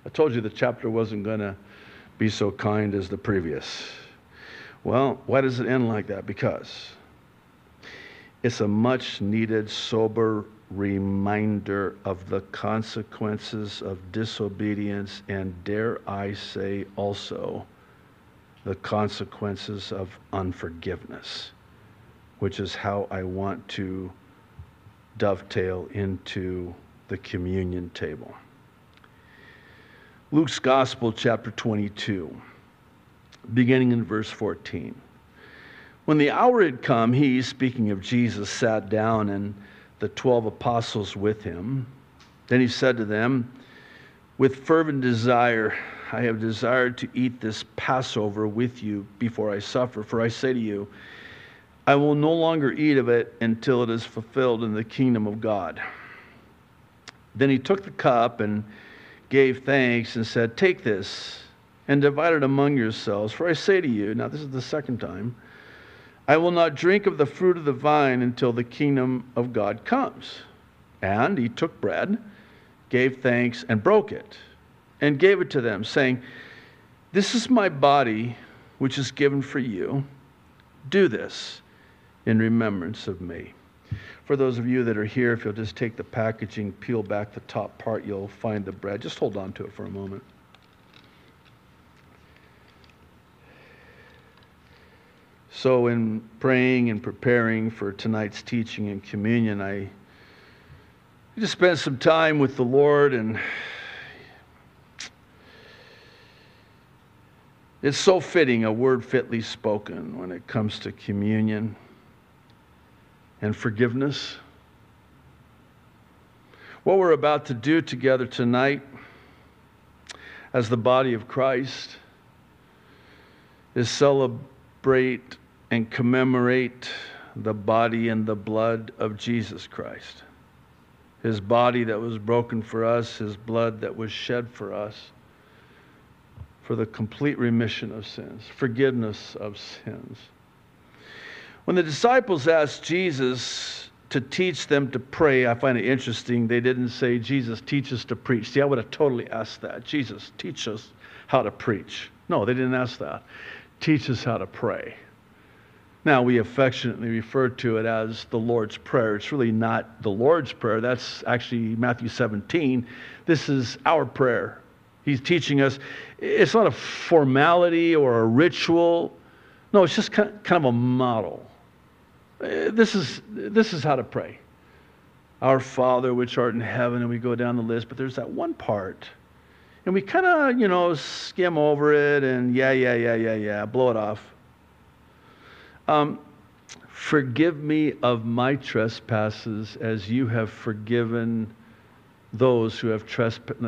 I told you the chapter wasn't going to be so kind as the previous. Well, why does it end like that? Because It's a much-needed, sober reminder of the consequences of disobedience, and dare I say also, the consequences of unforgiveness, which is how I want to dovetail into the communion table. Luke's Gospel, chapter 22, beginning in verse 14. When the hour had come, he, speaking of Jesus, sat down, and the 12 apostles with him. Then he said to them, "With fervent desire, I have desired to eat this Passover with you before I suffer. For I say to you, I will no longer eat of it until it is fulfilled in the kingdom of God." Then he took the cup and gave thanks and said, "Take this and divide it among yourselves. For I say to you," now this is the second time, "I will not drink of the fruit of the vine until the kingdom of God comes." And he took bread, gave thanks, and broke it, and gave it to them, saying, "This is my body, which is given for you. Do this in remembrance of me." For those of you that are here, if you'll just take the packaging, peel back the top part, you'll find the bread. Just hold on to it for a moment. So in praying and preparing for tonight's teaching and communion, I just spent some time with the Lord, and it's so fitting, a word fitly spoken when it comes to communion and forgiveness. What we're about to do together tonight as the body of Christ is celebrate and commemorate the body and the blood of Jesus Christ. His body that was broken for us, his blood that was shed for us, for the complete remission of sins, forgiveness of sins. When the disciples asked Jesus to teach them to pray, I find it interesting, they didn't say, "Jesus, teach us to preach." See, I would have totally asked that. "Jesus, teach us how to preach." No, they didn't ask that. "Teach us how to pray." Now, we affectionately refer to it as the Lord's Prayer. It's really not the Lord's Prayer. That's actually Matthew 17. This is our prayer. He's teaching us. It's not a formality or a ritual. No, it's just kind of a model. This is how to pray. Our Father, which art in heaven, and we go down the list, but there's that one part, and we kind of, skim over it and blow it off. "Forgive me of my trespasses as you have forgiven those who have trespassed."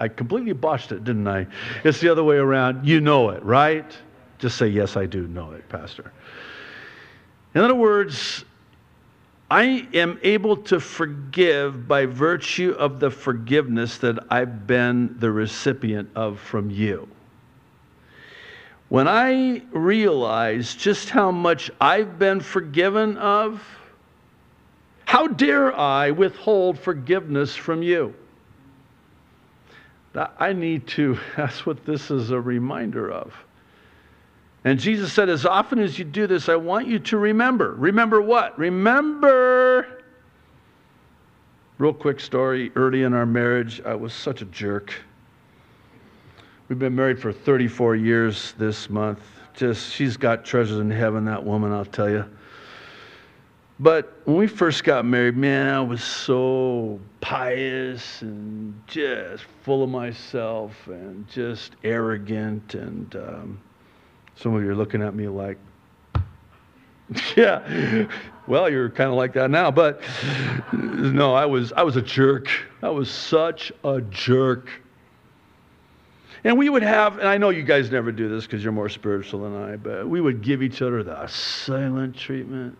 I completely botched it, didn't I? It's the other way around. You know it, right? Just say, "Yes, I do know it, Pastor." In other words, I am able to forgive by virtue of the forgiveness that I've been the recipient of from you. When I realize just how much I've been forgiven of, how dare I withhold forgiveness from you? That's what this is a reminder of. And Jesus said, as often as you do this, I want you to remember. Remember what? Remember. Real quick story. Early in our marriage, I was such a jerk. We've been married for 34 years this month. She's got treasures in heaven, that woman, I'll tell you. But when we first got married, man, I was so pious and just full of myself and just arrogant and... some of you are looking at me like, yeah, well, you're kind of like that now. But no, I was a jerk. I was such a jerk. And we would have, and I know you guys never do this because you're more spiritual than I, but we would give each other the silent treatment.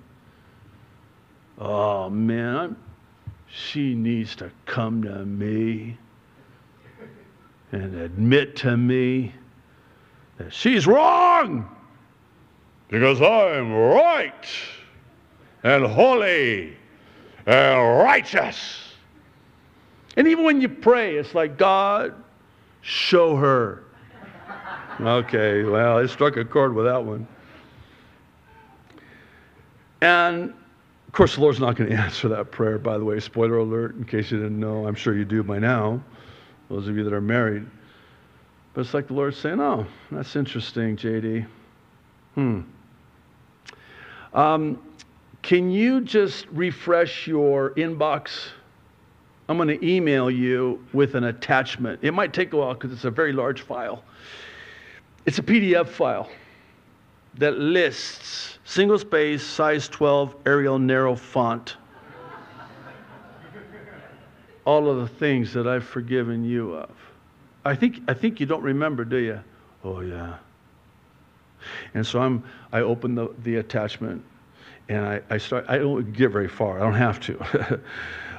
"Oh, man, she needs to come to me and admit to me that she's wrong, because I'm right and holy and righteous." And even when you pray, it's like, "God, show her." Okay, well, I struck a chord with that one. And Of course, the Lord's not going to answer that prayer, by the way. Spoiler alert, in case you didn't know. I'm sure you do by now, those of you that are married. But it's like the Lord's saying, oh, that's interesting, JD. Can you just refresh your inbox? I'm going to email you with an attachment. It might take a while because it's a very large file. It's a PDF file that lists single space, size 12, Arial narrow font. All of the things that I've forgiven you of. I think you don't remember, do you? Oh, yeah. And so I open the attachment, and I start. I don't get very far. I don't have to.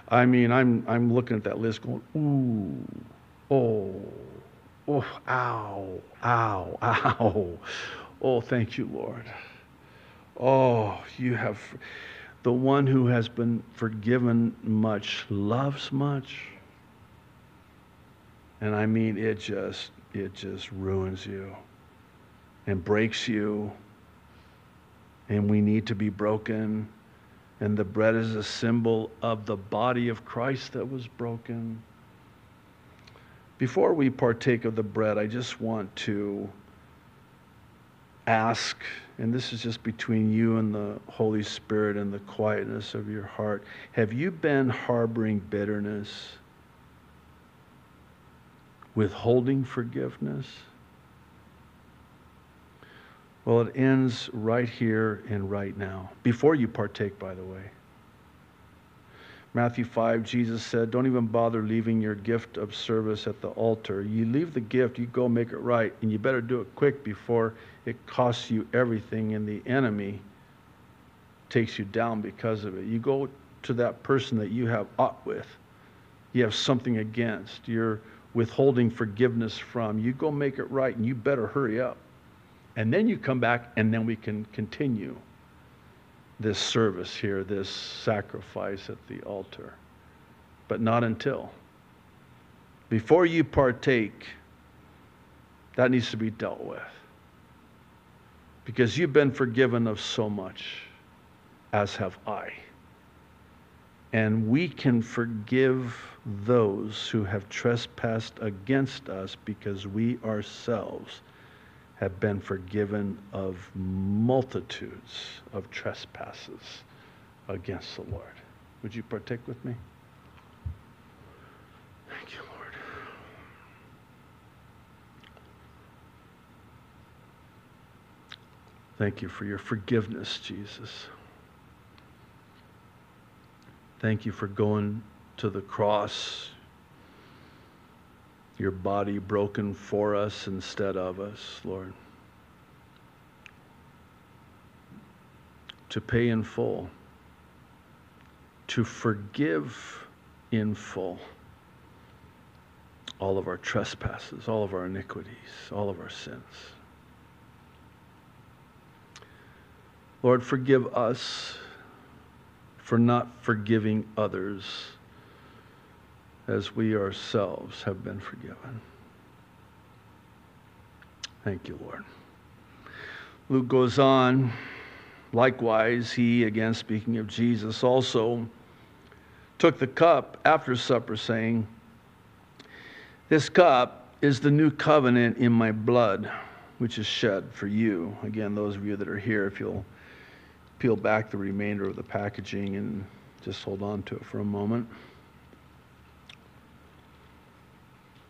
I mean, I'm looking at that list going, ooh, oh, ow, ow, ow. Oh, thank you, Lord. Oh, you have, the one who has been forgiven much loves much. And I mean, it just ruins you and breaks you. And we need to be broken. And the bread is a symbol of the body of Christ that was broken. Before we partake of the bread, I just want to ask, and this is just between you and the Holy Spirit and the quietness of your heart, have you been harboring bitterness, withholding forgiveness? Well, it ends right here and right now, before you partake, by the way. Matthew 5, Jesus said, don't even bother leaving your gift of service at the altar. You leave the gift, you go make it right, and you better do it quick before it costs you everything and the enemy takes you down because of it. You go to that person that you have ought with, you have something against, you're withholding forgiveness from. You go make it right, and you better hurry up. And then you come back, and then we can continue this service here, this sacrifice at the altar. But not until. Before you partake, that needs to be dealt with. Because you've been forgiven of so much, as have I. And we can forgive those who have trespassed against us because we ourselves have been forgiven of multitudes of trespasses against the Lord. Would you partake with me? Thank you, Lord. Thank you for your forgiveness, Jesus. Thank you for going to the cross, your body broken for us instead of us, Lord, to pay in full, to forgive in full all of our trespasses, all of our iniquities, all of our sins. Lord, forgive us for not forgiving others as we ourselves have been forgiven. Thank you, Lord. Luke goes on, likewise, he, again speaking of Jesus, also took the cup after supper, saying, this cup is the new covenant in my blood, which is shed for you. Again, those of you that are here, if you'll peel back the remainder of the packaging and just hold on to it for a moment.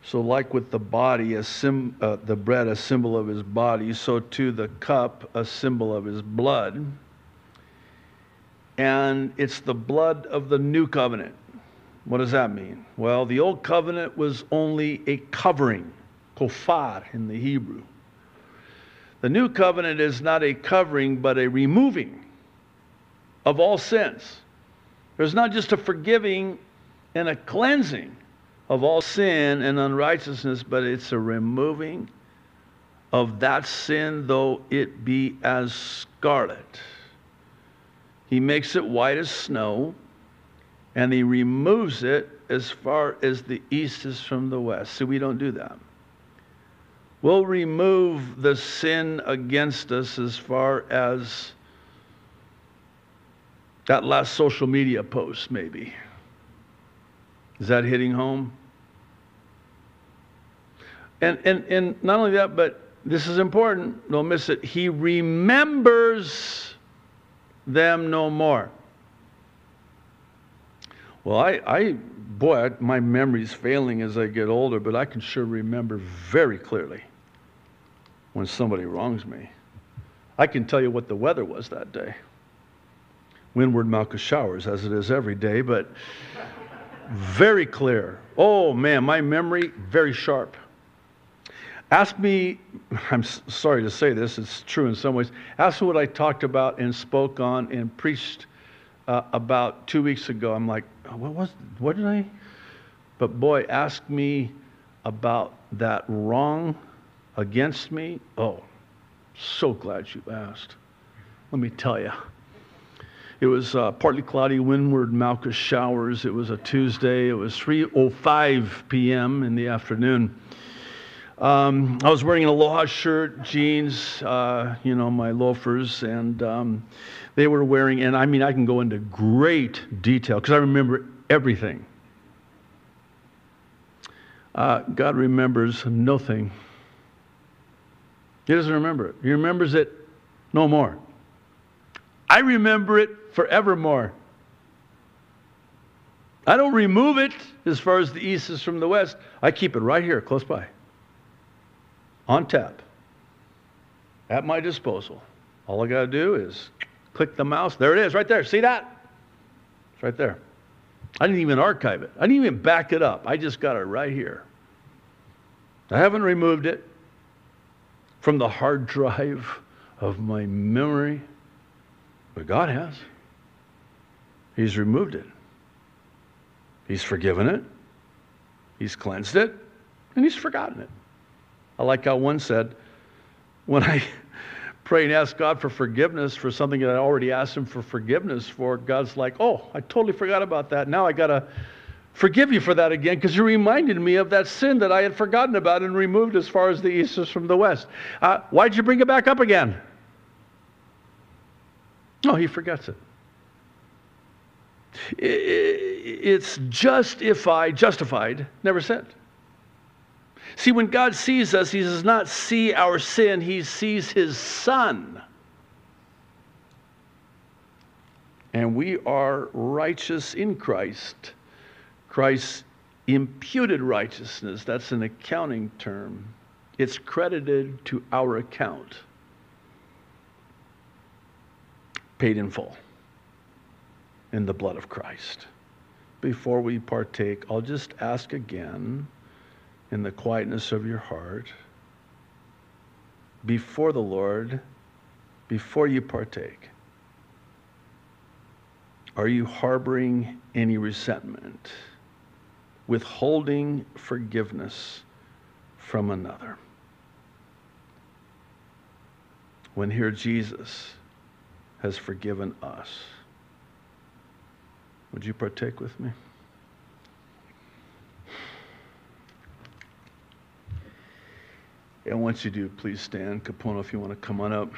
So like with the body, the bread, a symbol of his body, so too the cup, a symbol of his blood. And it's the blood of the new covenant. What does that mean? Well, the old covenant was only a covering, kofar in the Hebrew. The new covenant is not a covering, but a removing of all sins. There's not just a forgiving and a cleansing of all sin and unrighteousness, but it's a removing of that sin, though it be as scarlet. He makes it white as snow, and he removes it as far as the east is from the west. See, we don't do that. We'll remove the sin against us as far as That last social media post, maybe. Is that hitting home? And not only that, but this is important. Don't miss it. He remembers them no more. Well, boy, my memory's failing as I get older, but I can sure remember very clearly when somebody wrongs me. I can tell you what the weather was that day. Windward Malka showers, as it is every day, but very clear. Oh, man, my memory, very sharp. Ask me, I'm sorry to say this, it's true in some ways. Ask me what I talked about and spoke on and preached about 2 weeks ago. I'm like, what did I? But boy, ask me about that wrong against me. Oh, so glad you asked. Let me tell you. It was partly cloudy, windward Malka showers. It was a Tuesday. It was 3:05 p.m. in the afternoon. I was wearing an Aloha shirt, jeans, you know, my loafers, and they were wearing, and I mean, I can go into great detail because I remember everything. God remembers nothing. He doesn't remember it. He remembers it no more. I remember it forevermore. I don't remove it as far as the east is from the west. I keep it right here, close by. On tap. At my disposal. All I got to do is click the mouse. There it is, right there. See that? It's right there. I didn't even archive it. I didn't even back it up. I just got it right here. I haven't removed it from the hard drive of my memory. But God has. He's removed it. He's forgiven it. He's cleansed it. And He's forgotten it. I like how one said, when I pray and ask God for forgiveness for something that I already asked Him for forgiveness for, God's like, oh, I totally forgot about that. Now I got to forgive you for that again because you reminded me of that sin that I had forgotten about and removed as far as the east is from the west. Why'd you bring it back up again? No, He forgets it. It's justified, never sinned. See, when God sees us, He does not see our sin. He sees His Son. And we are righteous in Christ. Christ's imputed righteousness. That's an accounting term. It's credited to our account. Paid in full in the blood of Christ. Before we partake, I'll just ask again, in the quietness of your heart, before the Lord, before you partake, are you harboring any resentment, withholding forgiveness from another? When here Jesus has forgiven us, would you partake with me? And once you do, please stand. Kapono, if you want to come on up.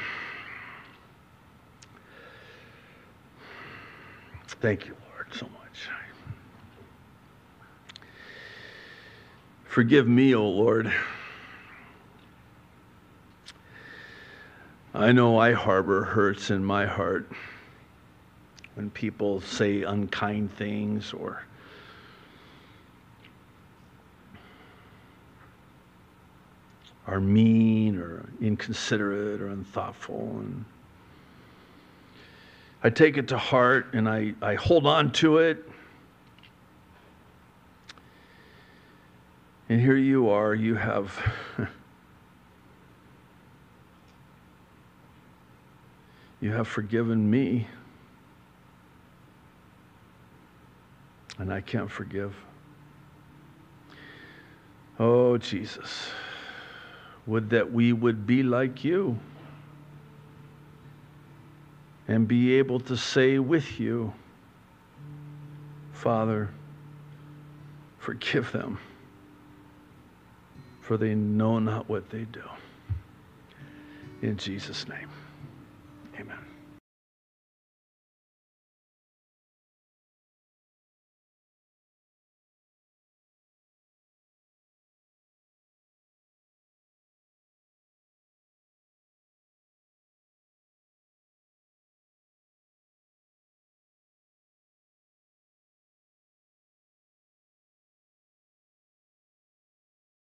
Thank you, Lord, so much. Forgive me, O Lord. I know I harbor hurts in my heart when people say unkind things or are mean or inconsiderate or unthoughtful. And I take it to heart and I hold on to it. And here you are, you have you have forgiven me, and I can't forgive. Oh, Jesus. Would that we would be like you and be able to say with you, Father, forgive them, for they know not what they do. In Jesus' name, amen.